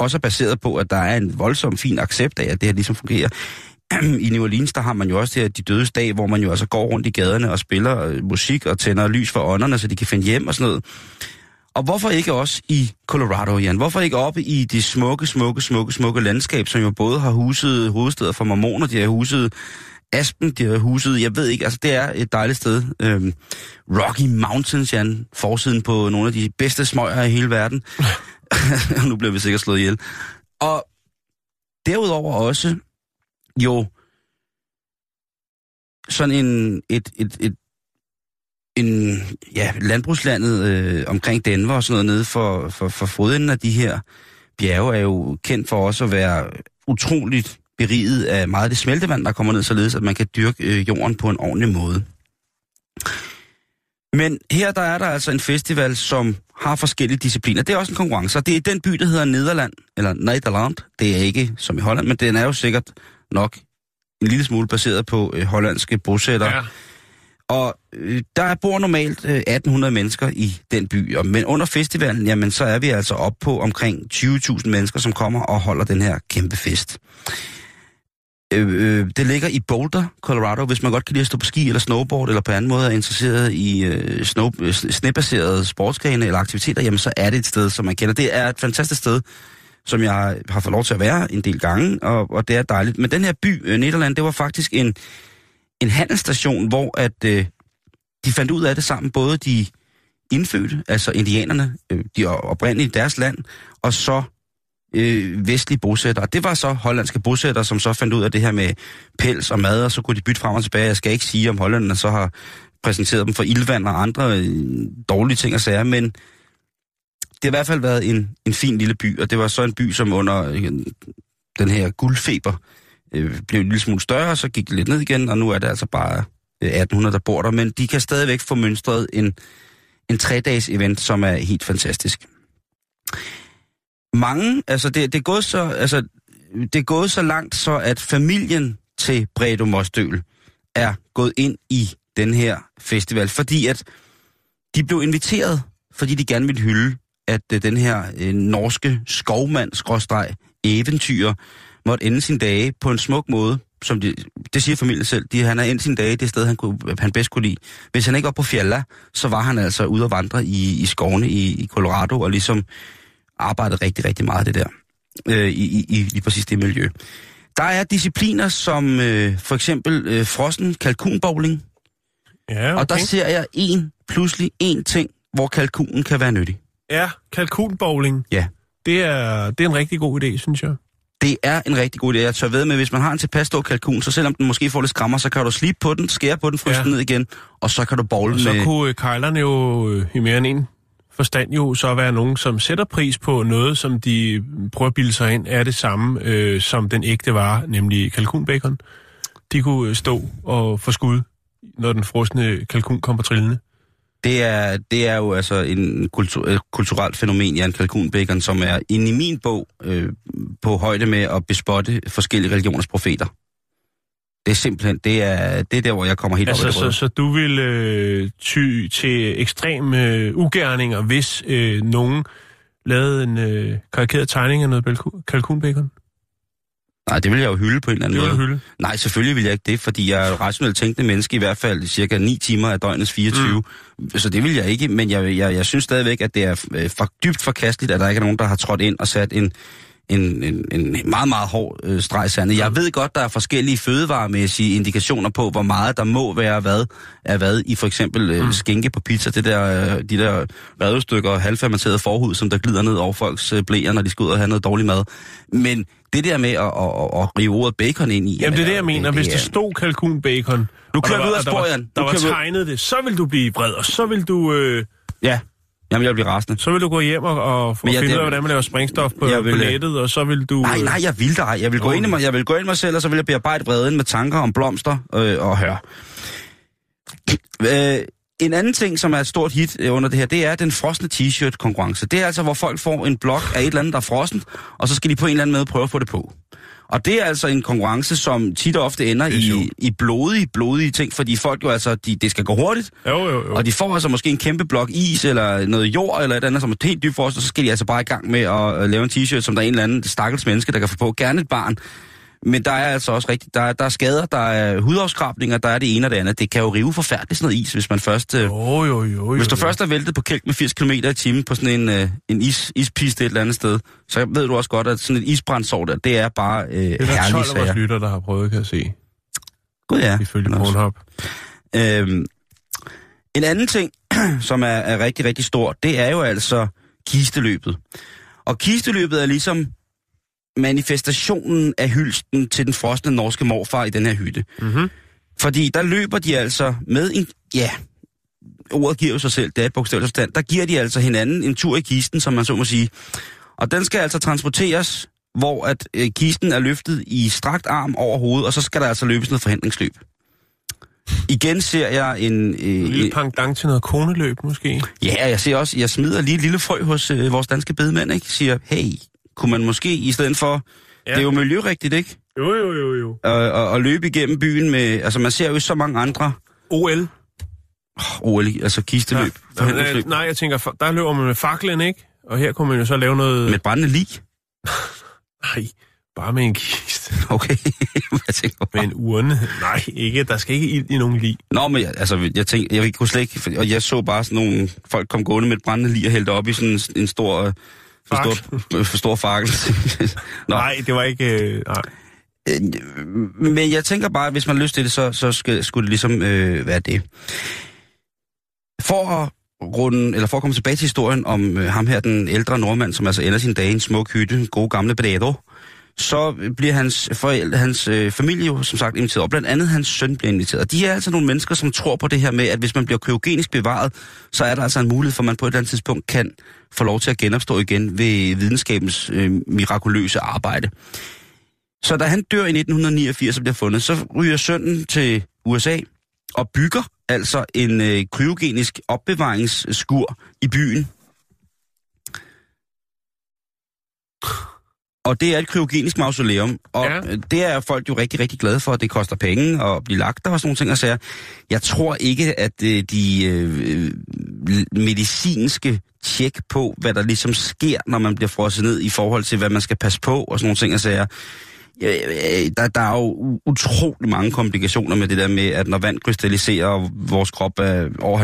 også er baseret på, at der er en voldsom fin accept af, at det her ligesom fungerer. I New Orleans, der har man jo også det her De Dødes Dag, hvor man jo altså går rundt i gaderne og spiller musik og tænder lys for ånderne, så de kan finde hjem og sådan noget. Og hvorfor ikke også i Colorado, Jan? Hvorfor ikke oppe i det smukke landskab, som jo både har huset hovedsteder for mormoner, de har huset Aspen, de har huset, jeg ved ikke, altså det er et dejligt sted. Rocky Mountains, Jan, forsiden på nogle af de bedste smøger i hele verden. Nu bliver vi sikkert slået ihjel. Og derudover også jo sådan en landbrugslandet omkring Denver og sådan noget nede for fodenden af de her bjerge er jo kendt for også at være utroligt beriget af meget af det smeltevand, der kommer ned, således at man kan dyrke jorden på en ordentlig måde. Men her der er der altså en festival, som har forskellige discipliner. Det er også en konkurrence, og det er den by, der hedder Nederland. Det er ikke som i Holland, men den er jo sikkert nok en lille smule baseret på hollandske bosættere. Ja. Og der bor normalt 1.800 mennesker i den by, men under festivalen, jamen, så er vi altså oppe på omkring 20.000 mennesker, som kommer og holder den her kæmpe fest. Det ligger i Boulder, Colorado, hvis man godt kan lide at stå på ski eller snowboard, eller på anden måde er interesseret i snebaserede sportsgrene eller aktiviteter, jamen så er det et sted, som man kender. Det er et fantastisk sted, som jeg har fået lov til at være en del gange, og det er dejligt. Men den her by, Nederland, det var faktisk en handelsstation, hvor at de fandt ud af det sammen, både de indfødte, altså indianerne, de oprindelige i deres land, og så vestlige bosættere. Det var så hollandske bosættere, som så fandt ud af det her med pels og mad, og så kunne de bytte frem og tilbage. Jeg skal ikke sige, om hollænderne så har præsenteret dem for ildvand og andre dårlige ting og sager, men det har i hvert fald været en fin lille by, og det var så en by, som under den her guldfeber blev en lille smule større, og så gik det lidt ned igen, og nu er det altså bare 1800, der bor der, men de kan stadigvæk få mønstret en 3-dages event, som er helt fantastisk. Mange, altså det er gået så langt, så at familien til Bredo Morstøl er gået ind i den her festival, fordi at de blev inviteret, fordi de gerne ville hylde, at den her norske skovmand-eventyrer måtte ende sine dage på en smuk måde, som det siger familien selv. Han har endt sine dage det sted, han bedst kunne lide. Hvis han ikke var på fjeldet, så var han altså ude og vandre i skovene i Colorado, og ligesom arbejdet rigtig, rigtig meget det der, i lige præcis det miljø. Der er discipliner som for eksempel frossen kalkunbowling, ja, okay. Og der ser jeg pludselig en ting, hvor kalkunen kan være nyttig. Ja, kalkunbowling. Ja. Det er en rigtig god idé, synes jeg. Det er en rigtig god idé. Jeg tør ved med, hvis man har en tilpas stor kalkun, så selvom den måske får lidt skrammer, så kan du slippe på den, skære på den, fryse den ned igen, og så kan du bowle med. Så kunne kejlerne jo i mere end en forstand jo så være nogen, som sætter pris på noget, som de prøver at bilde sig ind, er det samme som den ægte vare, nemlig kalkunbacon. De kunne stå og få skud, når den frosne kalkun kom på trillene. Det er jo altså et kulturelt fænomen, Jan, kalkunbacon, som er inde i min bog på højde med at bespotte forskellige religioners profeter. Det er simpelthen, det er der, hvor jeg kommer helt op i det røde. Så du vil ty til ekstreme ugerninger, hvis nogen lavede en karikeret tegning af noget kalkunbacon? Nej, det vil jeg jo hylde på en eller anden måde. Nej, selvfølgelig vil jeg ikke det, fordi jeg er rationelt tænkende menneske, i hvert fald cirka 9 timer af døgnets 24. Så det vil jeg ikke, men jeg synes stadigvæk, at det er dybt forkasteligt, at der ikke er nogen, der har trådt ind og sat en meget, meget hård streg sande. Jeg ved godt, der er forskellige fødevaremæssige indikationer på, hvor meget der må være hvad i for eksempel skinke på pizza. De der redestykker og halvfermenterede forhud, som der glider ned over folks blæer, når de skal ud og have noget dårlig mad. Men det der med at rive ordet bacon ind i... Jamen det er det, jeg mener. Hvis der stod kalkunbacon... Nu kører du ud af sporen. Der var tegnet det. Så vil du blive vred, og så vil du... Ja. Jamen, jeg vil blive rasende. Så vil du gå hjem og finde ud af, hvordan man laver springstof på nettet, og så vil du... Nej, jeg vil dig. Jeg vil gå ind i mig selv, og så vil jeg bearbejde vreden med tanker om blomster og hør. En anden ting, som er et stort hit under det her, det er den frosne t-shirt-konkurrence. Det er altså, hvor folk får en blok af et eller andet, der er frossen, og så skal de på en eller anden måde prøve at få det på. Og det er altså en konkurrence, som tit og ofte ender i blodige ting, fordi folk jo altså, det skal gå hurtigt, jo. Og de får altså måske en kæmpe blok is, eller noget jord, eller et andet, som er helt dybt forrest, og så skal de altså bare i gang med at lave en t-shirt, som der er en eller anden stakkels menneske, der kan få på, gerne et barn. Men der er altså også rigtigt, der er skader, der er hudafskrabninger, der er det ene og det andet. Det kan jo rive forfærdeligt sådan noget is, hvis man først... Hvis du først er væltet på kælk med 80 km i timen på sådan en ispiste et eller andet sted, så ved du også godt, at sådan et isbrændsår der, det er bare herlige sager. Det er 12 af vores lytter, der har prøvet, kan jeg se. Gud ja. Ifølge Pornhub. En anden ting, som er rigtig, rigtig stor, det er jo altså kisteløbet. Og kisteløbet er ligesom... manifestationen af hylsten til den frosne norske morfar i den her hytte. Mm-hmm. Fordi der løber de altså med en... Ja, ordet giver jo sig selv, det er et bogstaveligt forstand. Der giver de altså hinanden en tur i kisten, som man så må sige. Og den skal altså transporteres, hvor at kisten er løftet i strakt arm over hovedet, og så skal der altså løbes noget forhindringsløb. Igen ser jeg en lille pangdang til noget koneløb, måske? Ja, jeg ser også... Jeg smider lige et lille frø hos vores danske bedemænd, ikke? Siger, hey... Kunne man måske, i stedet for... Ja. Det er jo miljørigtigt, ikke? Jo. At løbe igennem byen med... Altså, man ser jo så mange andre... OL. OL, altså kisteløb. Ja, nej, jeg tænker, der løber man med faklen, ikke? Og her kunne man jo så lave noget... Med brændende lig? Nej, bare med en kiste. Okay, jeg tænker bare... Med en urne? Nej, ikke. Der skal ikke ild i nogen lig. Nå, men jeg tænkte, jeg kunne slet ikke... Og jeg så bare sådan nogle folk kom gående med et brændende lig og hældte op i sådan en stor... For stor fakkel. Nej, det var ikke... nej. Men jeg tænker bare, at hvis man har lyst til det, så skulle det ligesom være det. For at komme tilbage til historien om ham her, den ældre nordmand, som altså ender sin dag i en smuk hytte, gode gamle Bredo, så bliver hans familie jo som sagt inviteret, og blandt andet hans søn bliver inviteret. Og de er altså nogle mennesker, som tror på det her med, at hvis man bliver kryogenisk bevaret, så er der altså en mulighed for, at man på et eller andet tidspunkt kan få lov til at genopstå igen ved videnskabens mirakuløse arbejde. Så da han dør i 1989, som bliver fundet, så ryger sønnen til USA og bygger altså en kryogenisk opbevaringsskur i byen. Og det er et kryogenisk mausoleum, og ja. Det er folk jo rigtig, rigtig glade for, at det koster penge og blive lagt der og sådan nogle ting. Og så jeg tror ikke, at de medicinske tjek på, hvad der ligesom sker, når man bliver frosset ned i forhold til, hvad man skal passe på og sådan nogle ting. Og så der er jo utrolig mange komplikationer med det der med, at når vand krystalliserer vores krop er over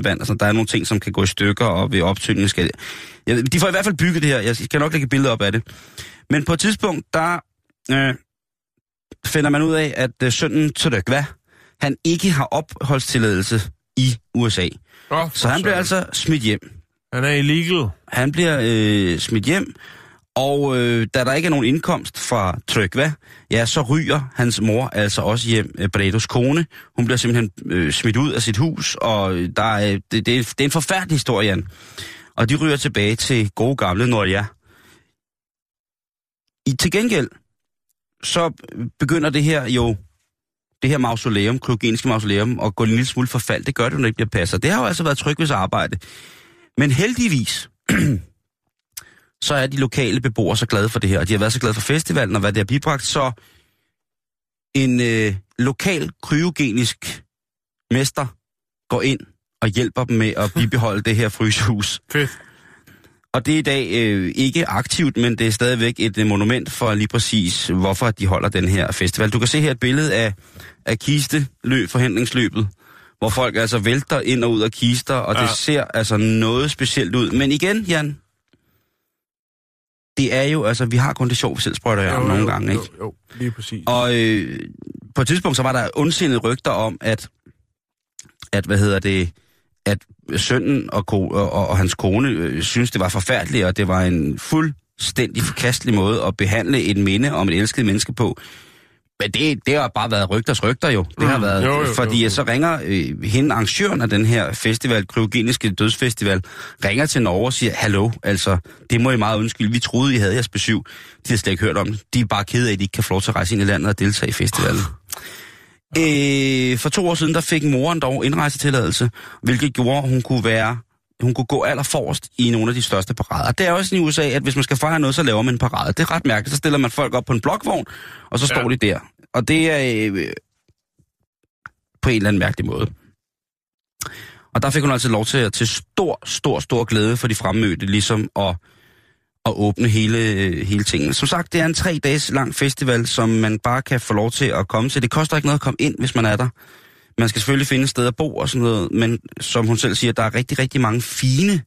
90% vand, altså der er nogle ting, som kan gå i stykker, og ved optyngning skal... de får i hvert fald bygget det her, jeg skal nok lægge billeder op af det. Men på et tidspunkt, der finder man ud af, at sønnen Tødøkva, han ikke har opholdstilladelse i USA. Oh, så han bliver altså smidt hjem. Han er illegal. Han bliver smidt hjem. Og da der ikke er nogen indkomst fra Tødøkva, ja, så ryger hans mor altså også hjem, Bredos kone. Hun bliver simpelthen smidt ud af sit hus, og det er en forfærdelig historie, Jan. Og de ryger tilbage til gode gamle Norge. Til gengæld, så begynder det her mausoleum, kryogeniske mausoleum, at gå en lille smule forfald. Det gør det, når det ikke bliver passet. Det har jo altså været Tryggves arbejde. Men heldigvis... så er de lokale beboere så glade for det her, og de har været så glade for festivalen og hvad det har bibragt, så en lokal kryogenisk mester går ind og hjælper dem med at bibeholde det her frysehus. Fedt. Og det er i dag ikke aktivt, men det er stadigvæk et monument for lige præcis, hvorfor de holder den her festival. Du kan se her et billede af kisteløb, forhindringsløbet, hvor folk altså vælter ind og ud af kister, og ja. Det ser altså noget specielt ud. Men igen, Jan... det er jo, altså, vi har kun det sjov, vi selv sprøjter jer om nogle gange, ikke? Jo, lige præcis. Og på et tidspunkt, så var der ondsindede rygter om, at sønnen og hans kone synes det var forfærdeligt, og det var en fuldstændig forkastelig måde at behandle et minde om et elsket menneske på. Men det har bare været rygter jo. Det har været, fordi så ringer hende, arrangøren af den her festival, kryogeniske dødsfestival, ringer til Norge og siger, hallo, altså, det må I meget undskylde. Vi troede, I havde jeres besøg. De har slet ikke hørt om det. De er bare kede af, at de ikke kan få lov til at rejse ind i landet og deltage i festivalen. For 2 år siden, der fik moren dog indrejsetilladelse, hvilket gjorde, at hun kunne gå allerforrest i nogle af de største parader. Det er også i USA, at hvis man skal fejre noget, så laver man en parade. Det er ret mærkeligt. Så stiller man folk op på en blokvogn, og så står de der. Og det er på en eller anden mærkelig måde. Og der fik hun altså lov til stor glæde for de fremmødte, ligesom at åbne hele tingene. Som sagt, det er en 3 dages lang festival, som man bare kan få lov til at komme til. Det koster ikke noget at komme ind, hvis man er der. Man skal selvfølgelig finde et sted at bo og sådan noget, men som hun selv siger, der er rigtig, rigtig mange fine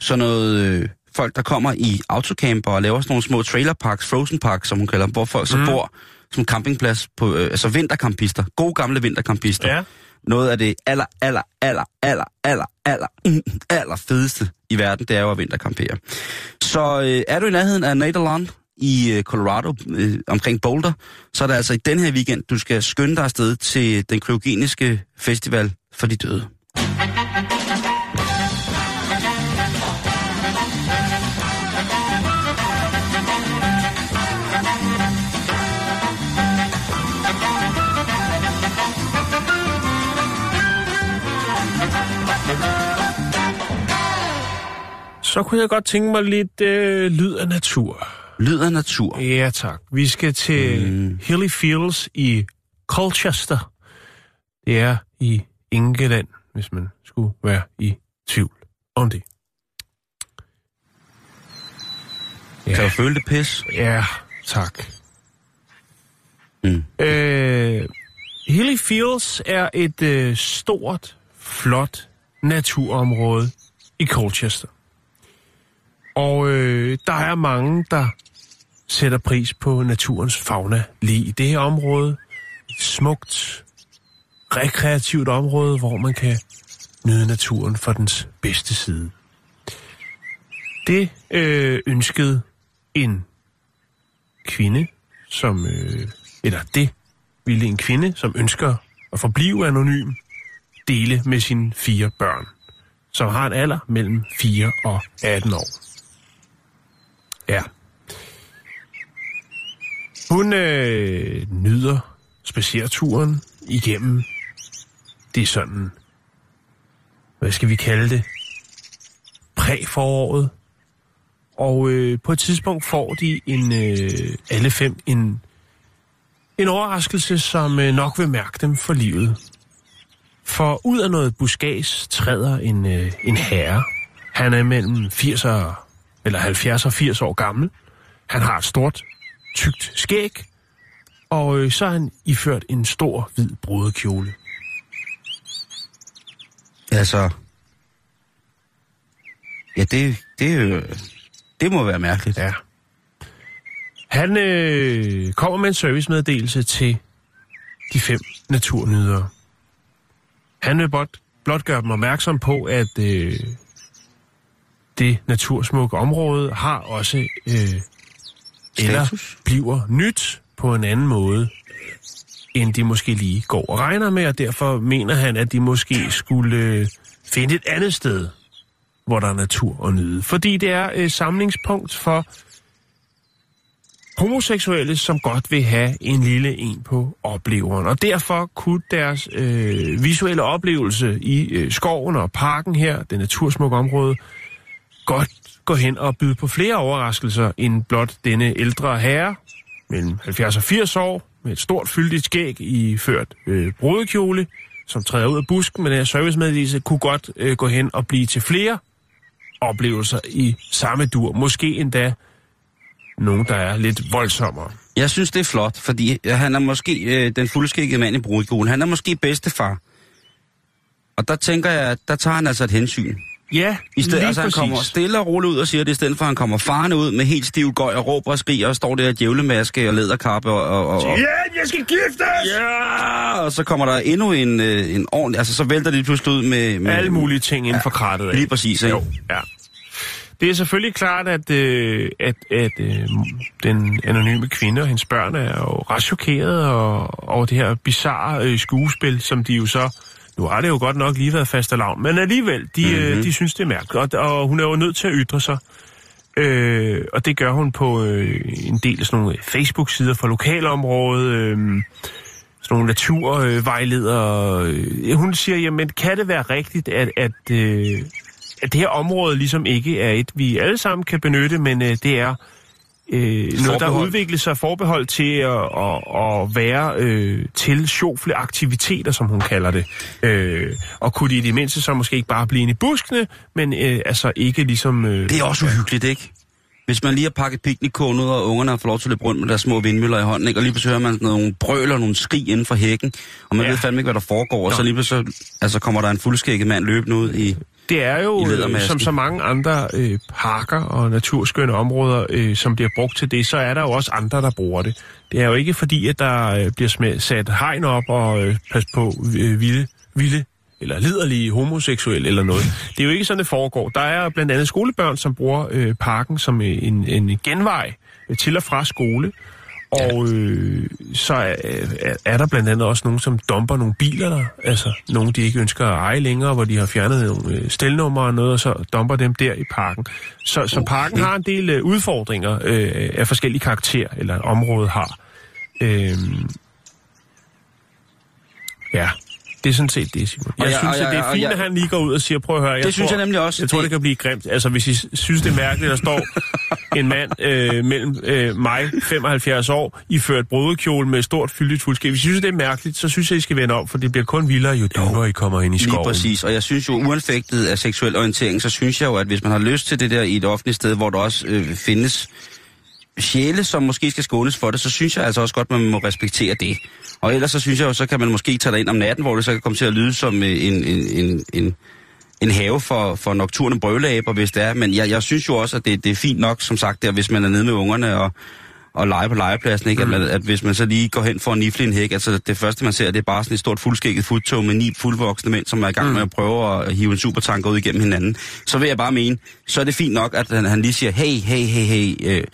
sådan noget, folk, der kommer i autocamper og laver sådan nogle små trailerparks, frozen parks, som hun kalder dem, hvor folk så bor som campingplads på, altså vinterkampister, gode gamle vinterkampister. Ja. Noget af det aller fedeste i verden, det er jo at vinterkampere. Så er du i nærheden af Nederland, i Colorado, omkring Boulder, så er der altså i den her weekend, du skal skynde dig afsted til den kryogeniske festival for de døde. Så kunne jeg godt tænke mig lidt lyd af natur. Lyd af natur. Ja, tak. Vi skal til Hilly Fields i Colchester. Det er i England, hvis man skulle være i tvivl om det. Ja. Kan du føle det pis? Ja, tak. Mm. Hilly Fields er et stort, flot naturområde i Colchester. Og der er mange, der sætter pris på naturens fauna lige i det her område. Et smukt, rekreativt område, hvor man kan nyde naturen fra dens bedste side. Det ønskede en kvinde, som... en kvinde, som ønsker at forblive anonym, dele med sine 4 børn, som har en alder mellem 4 og 18 år. Ja. Hun nyder spacereturen igennem det sådan, hvad skal vi kalde det, præforåret. Og på et tidspunkt får de alle 5 en overraskelse, som nok vil mærke dem for livet. For ud af noget buskads træder en herre. Han er mellem 70 og 80 år gammel. Han har et stort, tykt skæg, og så er han iført en stor, hvid brudekjole. Altså... Ja, det må være mærkeligt. Ja. Han kommer med en servicemeddelelse til de 5 naturnydere. Han vil blot gøre dem opmærksom på, at det natursmukke område har også eller bliver nyt på en anden måde, end de måske lige går og regner med, og derfor mener han, at de måske skulle finde et andet sted, hvor der er natur at nyde. Fordi det er samlingspunkt for homoseksuelle, som godt vil have en lille en på opleveren. Og derfor kunne deres visuelle oplevelse i skoven og parken her, det natursmukke område, godt gå hen og byde på flere overraskelser end blot denne ældre herre, mellem 70 og 80 år, med et stort fyldigt skæg iført brudekjole, som træder ud af busken med den her servicemeddelelse, kunne godt gå hen og blive til flere oplevelser i samme dur. Måske endda nogen, der er lidt voldsommere. Jeg synes, det er flot, fordi han er måske den fuldskæggede mand i brudekjolen. Han er måske bedstefar. Og der tænker jeg, der tager han altså et hensyn. Ja, i stedet, altså, han kommer stille og roligt ud og siger det, i stedet for, han kommer farne ud med helt stiv gøj og råber og skriger, og står der i djævlemaske og læderkappe og... Ja, jeg skal giftes! Ja! Og så kommer der endnu en ordentlig... Altså, så vælter det pludselig ud med alle mulige ting inden for krattet af. Lige præcis, ikke? Jo, ja. Det er selvfølgelig klart, at den anonyme kvinde og hendes børn er jo ret chokeret over det her bizarre skuespil, som de jo så... Nu har det jo godt nok lige været fastelavn, men alligevel, de synes, det er mærkeligt. Og hun er jo nødt til at ytre sig. Og det gør hun på en del af sådan nogle Facebook-sider fra lokalområdet, sådan nogle naturvejledere. Hun siger, jamen, kan det være rigtigt, at det her område ligesom ikke er et, vi alle sammen kan benytte, men det er noget, der udvikler sig forbehold til at være til sjofle aktiviteter, som hun kalder det. Og kunne de i det mindste så måske ikke bare blive inde i buskene, men altså ikke ligesom... det er også uhyggeligt, ikke? Hvis man lige har pakket piknikkogen ud, og ungerne har fået lov til at løbe rundt med deres små vindmøller i hånden, ikke? Og lige pludselig hører man nogle brøler, nogle skrig inden for hækken, og man ved fandme ikke, hvad der foregår, og så lige pludselig altså, kommer der en fuldskægget mand løbende ud i... Det er jo, som så mange andre parker og naturskønne områder, som bliver brugt til det, så er der jo også andre, der bruger det. Det er jo ikke fordi, at der bliver sat hegn op og pas på vilde eller liderlige homoseksuelle eller noget. Det er jo ikke sådan, det foregår. Der er blandt andet skolebørn, som bruger parken som en genvej til og fra skole. Og så er der blandt andet også nogen, som dumper nogle biler der. Altså nogen, de ikke ønsker at eje længere, hvor de har fjernet nogle stelnummer og noget, og så dumper dem der i parken. Så parken har en del udfordringer af forskellige karakterer, eller området har. Ja. Det er sådan set det, Simon. Jeg synes, at det er fint, at han lige går ud og siger, prøv at høre. Jeg synes jeg nemlig også. Jeg tror, det kan blive grimt. Altså, hvis I synes, det er mærkeligt, at der står en mand mellem mig, 75 år, iført brudekjole med stort fyldigt fuldskæg. Hvis I synes, det er mærkeligt, så synes jeg, I skal vende om, for det bliver kun vildere, jo dybere I kommer ind i skoven. Lige præcis. Og jeg synes jo, uanfægtet af seksuel orientering, så synes jeg jo, at hvis man har lyst til det der i et offentligt sted, hvor der også findes sjæle, som måske skal skånes for det, så synes jeg altså også godt, man må respektere det. Og ellers så synes jeg jo, så kan man måske tage dig ind om natten, hvor det så kan komme til at lyde som en have for nocturne brøleaber, hvis det er. Men jeg synes jo også, at det er fint nok, som sagt, der, hvis man er nede med ungerne og leger på legepladsen, ikke? Mm. At hvis man så lige går hen for at nifle en hæk, altså det første, man ser, det er bare sådan et stort fuldskægget futtog med 9 fuldvoksne mænd, som er i gang med at prøve at hive en supertanker ud igennem hinanden. Så vil jeg bare mene, så er det fint nok, at han lige siger, hey.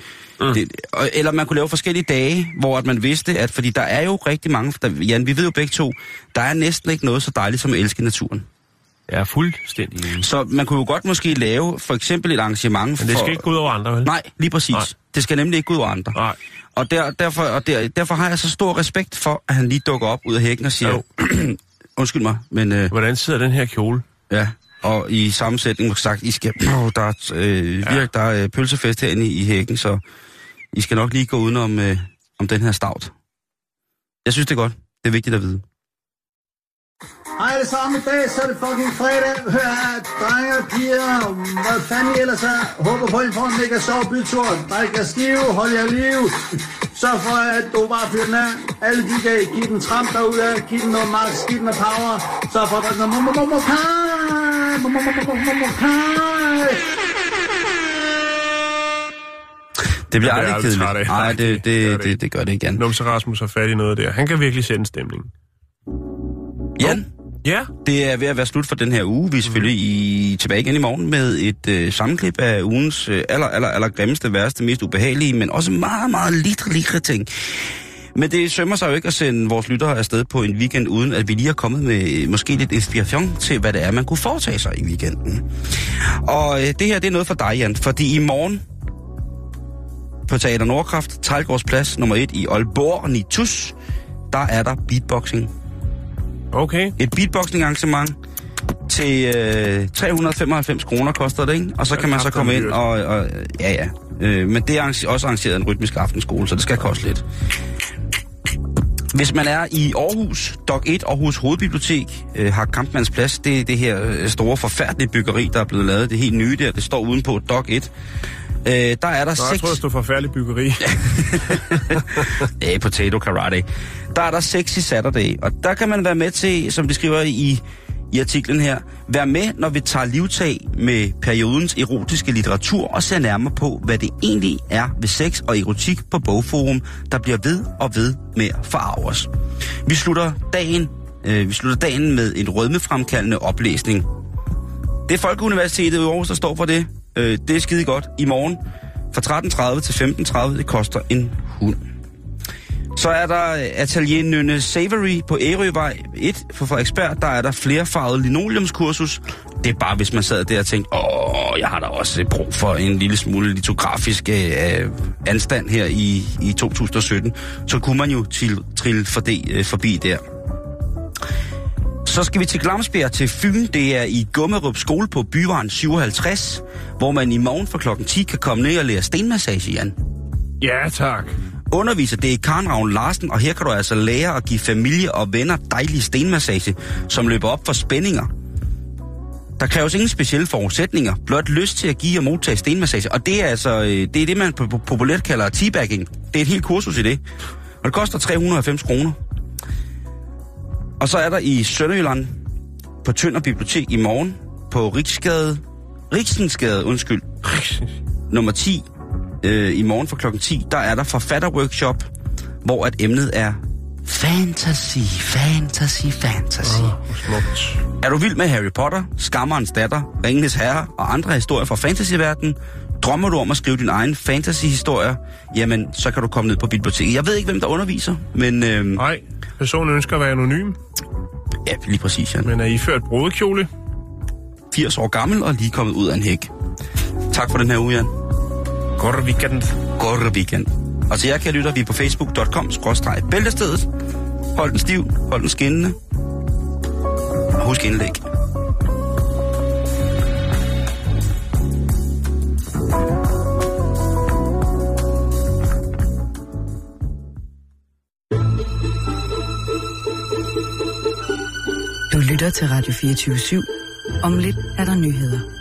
Det, eller man kunne lave forskellige dage, hvor at man vidste, at fordi der er jo rigtig mange, Jan, vi ved jo begge to, der er næsten ikke noget så dejligt som at elske naturen. Ja, fuldstændig. Så man kunne jo godt måske lave for eksempel et arrangement for... Men det skal ikke gå ud over andre, vel? Nej, lige præcis. Nej. Det skal nemlig ikke gå ud over andre. Nej. Og, derfor har jeg så stor respekt for, at han lige dukker op ud af hækken og siger... Undskyld mig, men... Hvordan sidder den her kjole? Ja, og i sammensætning sagt, I skal... Der er pølsefest herinde i hækken, så... I skal nok lige gå udenom om den her stavt. Jeg synes, det er godt. Det er vigtigt at vide. Hej alle sammen. I dag så er det fucking fredag. Hør her, drenge og piger. Hvad fanden I ellers er? Håber på, at I får en mega sjov bytur. Drik jer stive. Hold jer liv. Sørg for, at du bare fyrer den af. Alle de dage. Giv den tramp derude. Giv den noget max. Giv den noget power. Sørg for, at der er noget Det bliver aldrig kedeligt. Nej, det gør det ikke, Jan. Numse Rasmus har fat i noget der. Han kan virkelig sætte en stemning. Jan? Ja? Det er ved at være slut for den her uge. Vi er selvfølgelig tilbage igen i morgen med et sammenklip af ugens aller grimmeste, værste, mest ubehagelige, men også meget, meget lille ting. Men det sømmer sig jo ikke at sende vores lyttere afsted på en weekend, uden at vi lige er kommet med måske lidt inspiration til, hvad det er, man kunne foretage sig i weekenden. Og det her, det er noget for dig, Jan, fordi i morgen... På Teater Nordkraft, Tejlgårdsplads nummer 1 i Aalborg, Nitus, der er der beatboxing. Okay. Et beatboxing-arrangement til 395 kroner koster det, ikke? Og så kan man så komme ind og ja. Men det er også arrangeret en rytmisk aftenskole, så det skal koste lidt. Hvis man er i Aarhus, Doc 1, Aarhus Hovedbibliotek, har Kampmannsplads. Det er det her store, forfærdelige byggeri, der er blevet lavet. Det helt nye der, det står udenpå Doc 1. Der er der 6... Jeg tror, det stod forfærdelig byggeri. Ja, potato karate. Der er der Sexy Saturday, og der kan man være med til, som de skriver i artiklen her, være med, når vi tager livtag med periodens erotiske litteratur og ser nærmere på, hvad det egentlig er ved sex og erotik på Bogforum, der bliver ved og ved med at forarve os. Vi slutter dagen med en rødmefremkaldende oplæsning. Det er Folkeuniversitetet i Aarhus, der står for det. Det er skide godt. I morgen fra 13.30 til 15.30, det koster en hund. Så er der Atelier Nynne Savory på Ærøvej 1 fra Eksberg. Der er der flerfarvet linoleumskursus. Det er bare, hvis man sad der og tænkte, jeg har da også brug for en lille smule litografisk anstand her i 2017. Så kunne man jo trille forbi der. Så skal vi til Glamsbjerg til Fyn. Det er i Gummerup skole på Byvaren 57, hvor man i morgen fra klokken 10 kan komme ned og lære stenmassage, Jan. Ja, tak. Underviser, det er Karen Ravn Larsen, og her kan du altså lære at give familie og venner dejlig stenmassage, som løber op for spændinger. Der kræves ingen specielle forudsætninger, blot lyst til at give og modtage stenmassage. Og det er altså det, man populært kalder teabagging. Det er et helt kursus i det. Og det koster 390 kroner. Og så er der i Sønderjylland på Tønder bibliotek i morgen på Riksensgade, nummer 10 i morgen fra klokken 10, der er der forfatterworkshop, hvor at emnet er fantasy. Er du vild med Harry Potter, Skammerens Datter, Ringenes Herre og andre historier fra fantasyverdenen? Drømmer du om at skrive din egen fantasyhistorie? Jamen, så kan du komme ned på biblioteket. Jeg ved ikke, hvem der underviser, men... Nej, personen ønsker at være anonym. Ja, lige præcis, Jan. Men er iført brudekjole? 80 år gammel og lige kommet ud af en hæk. Tak for den her uge, Jan. God weekend. God weekend. Og til jer, kan lytte, vi på facebook.com/bæltestedet. Hold den stiv, hold den skinnende. husk indlæg. Du lytter til Radio 247. Om lidt er der nyheder.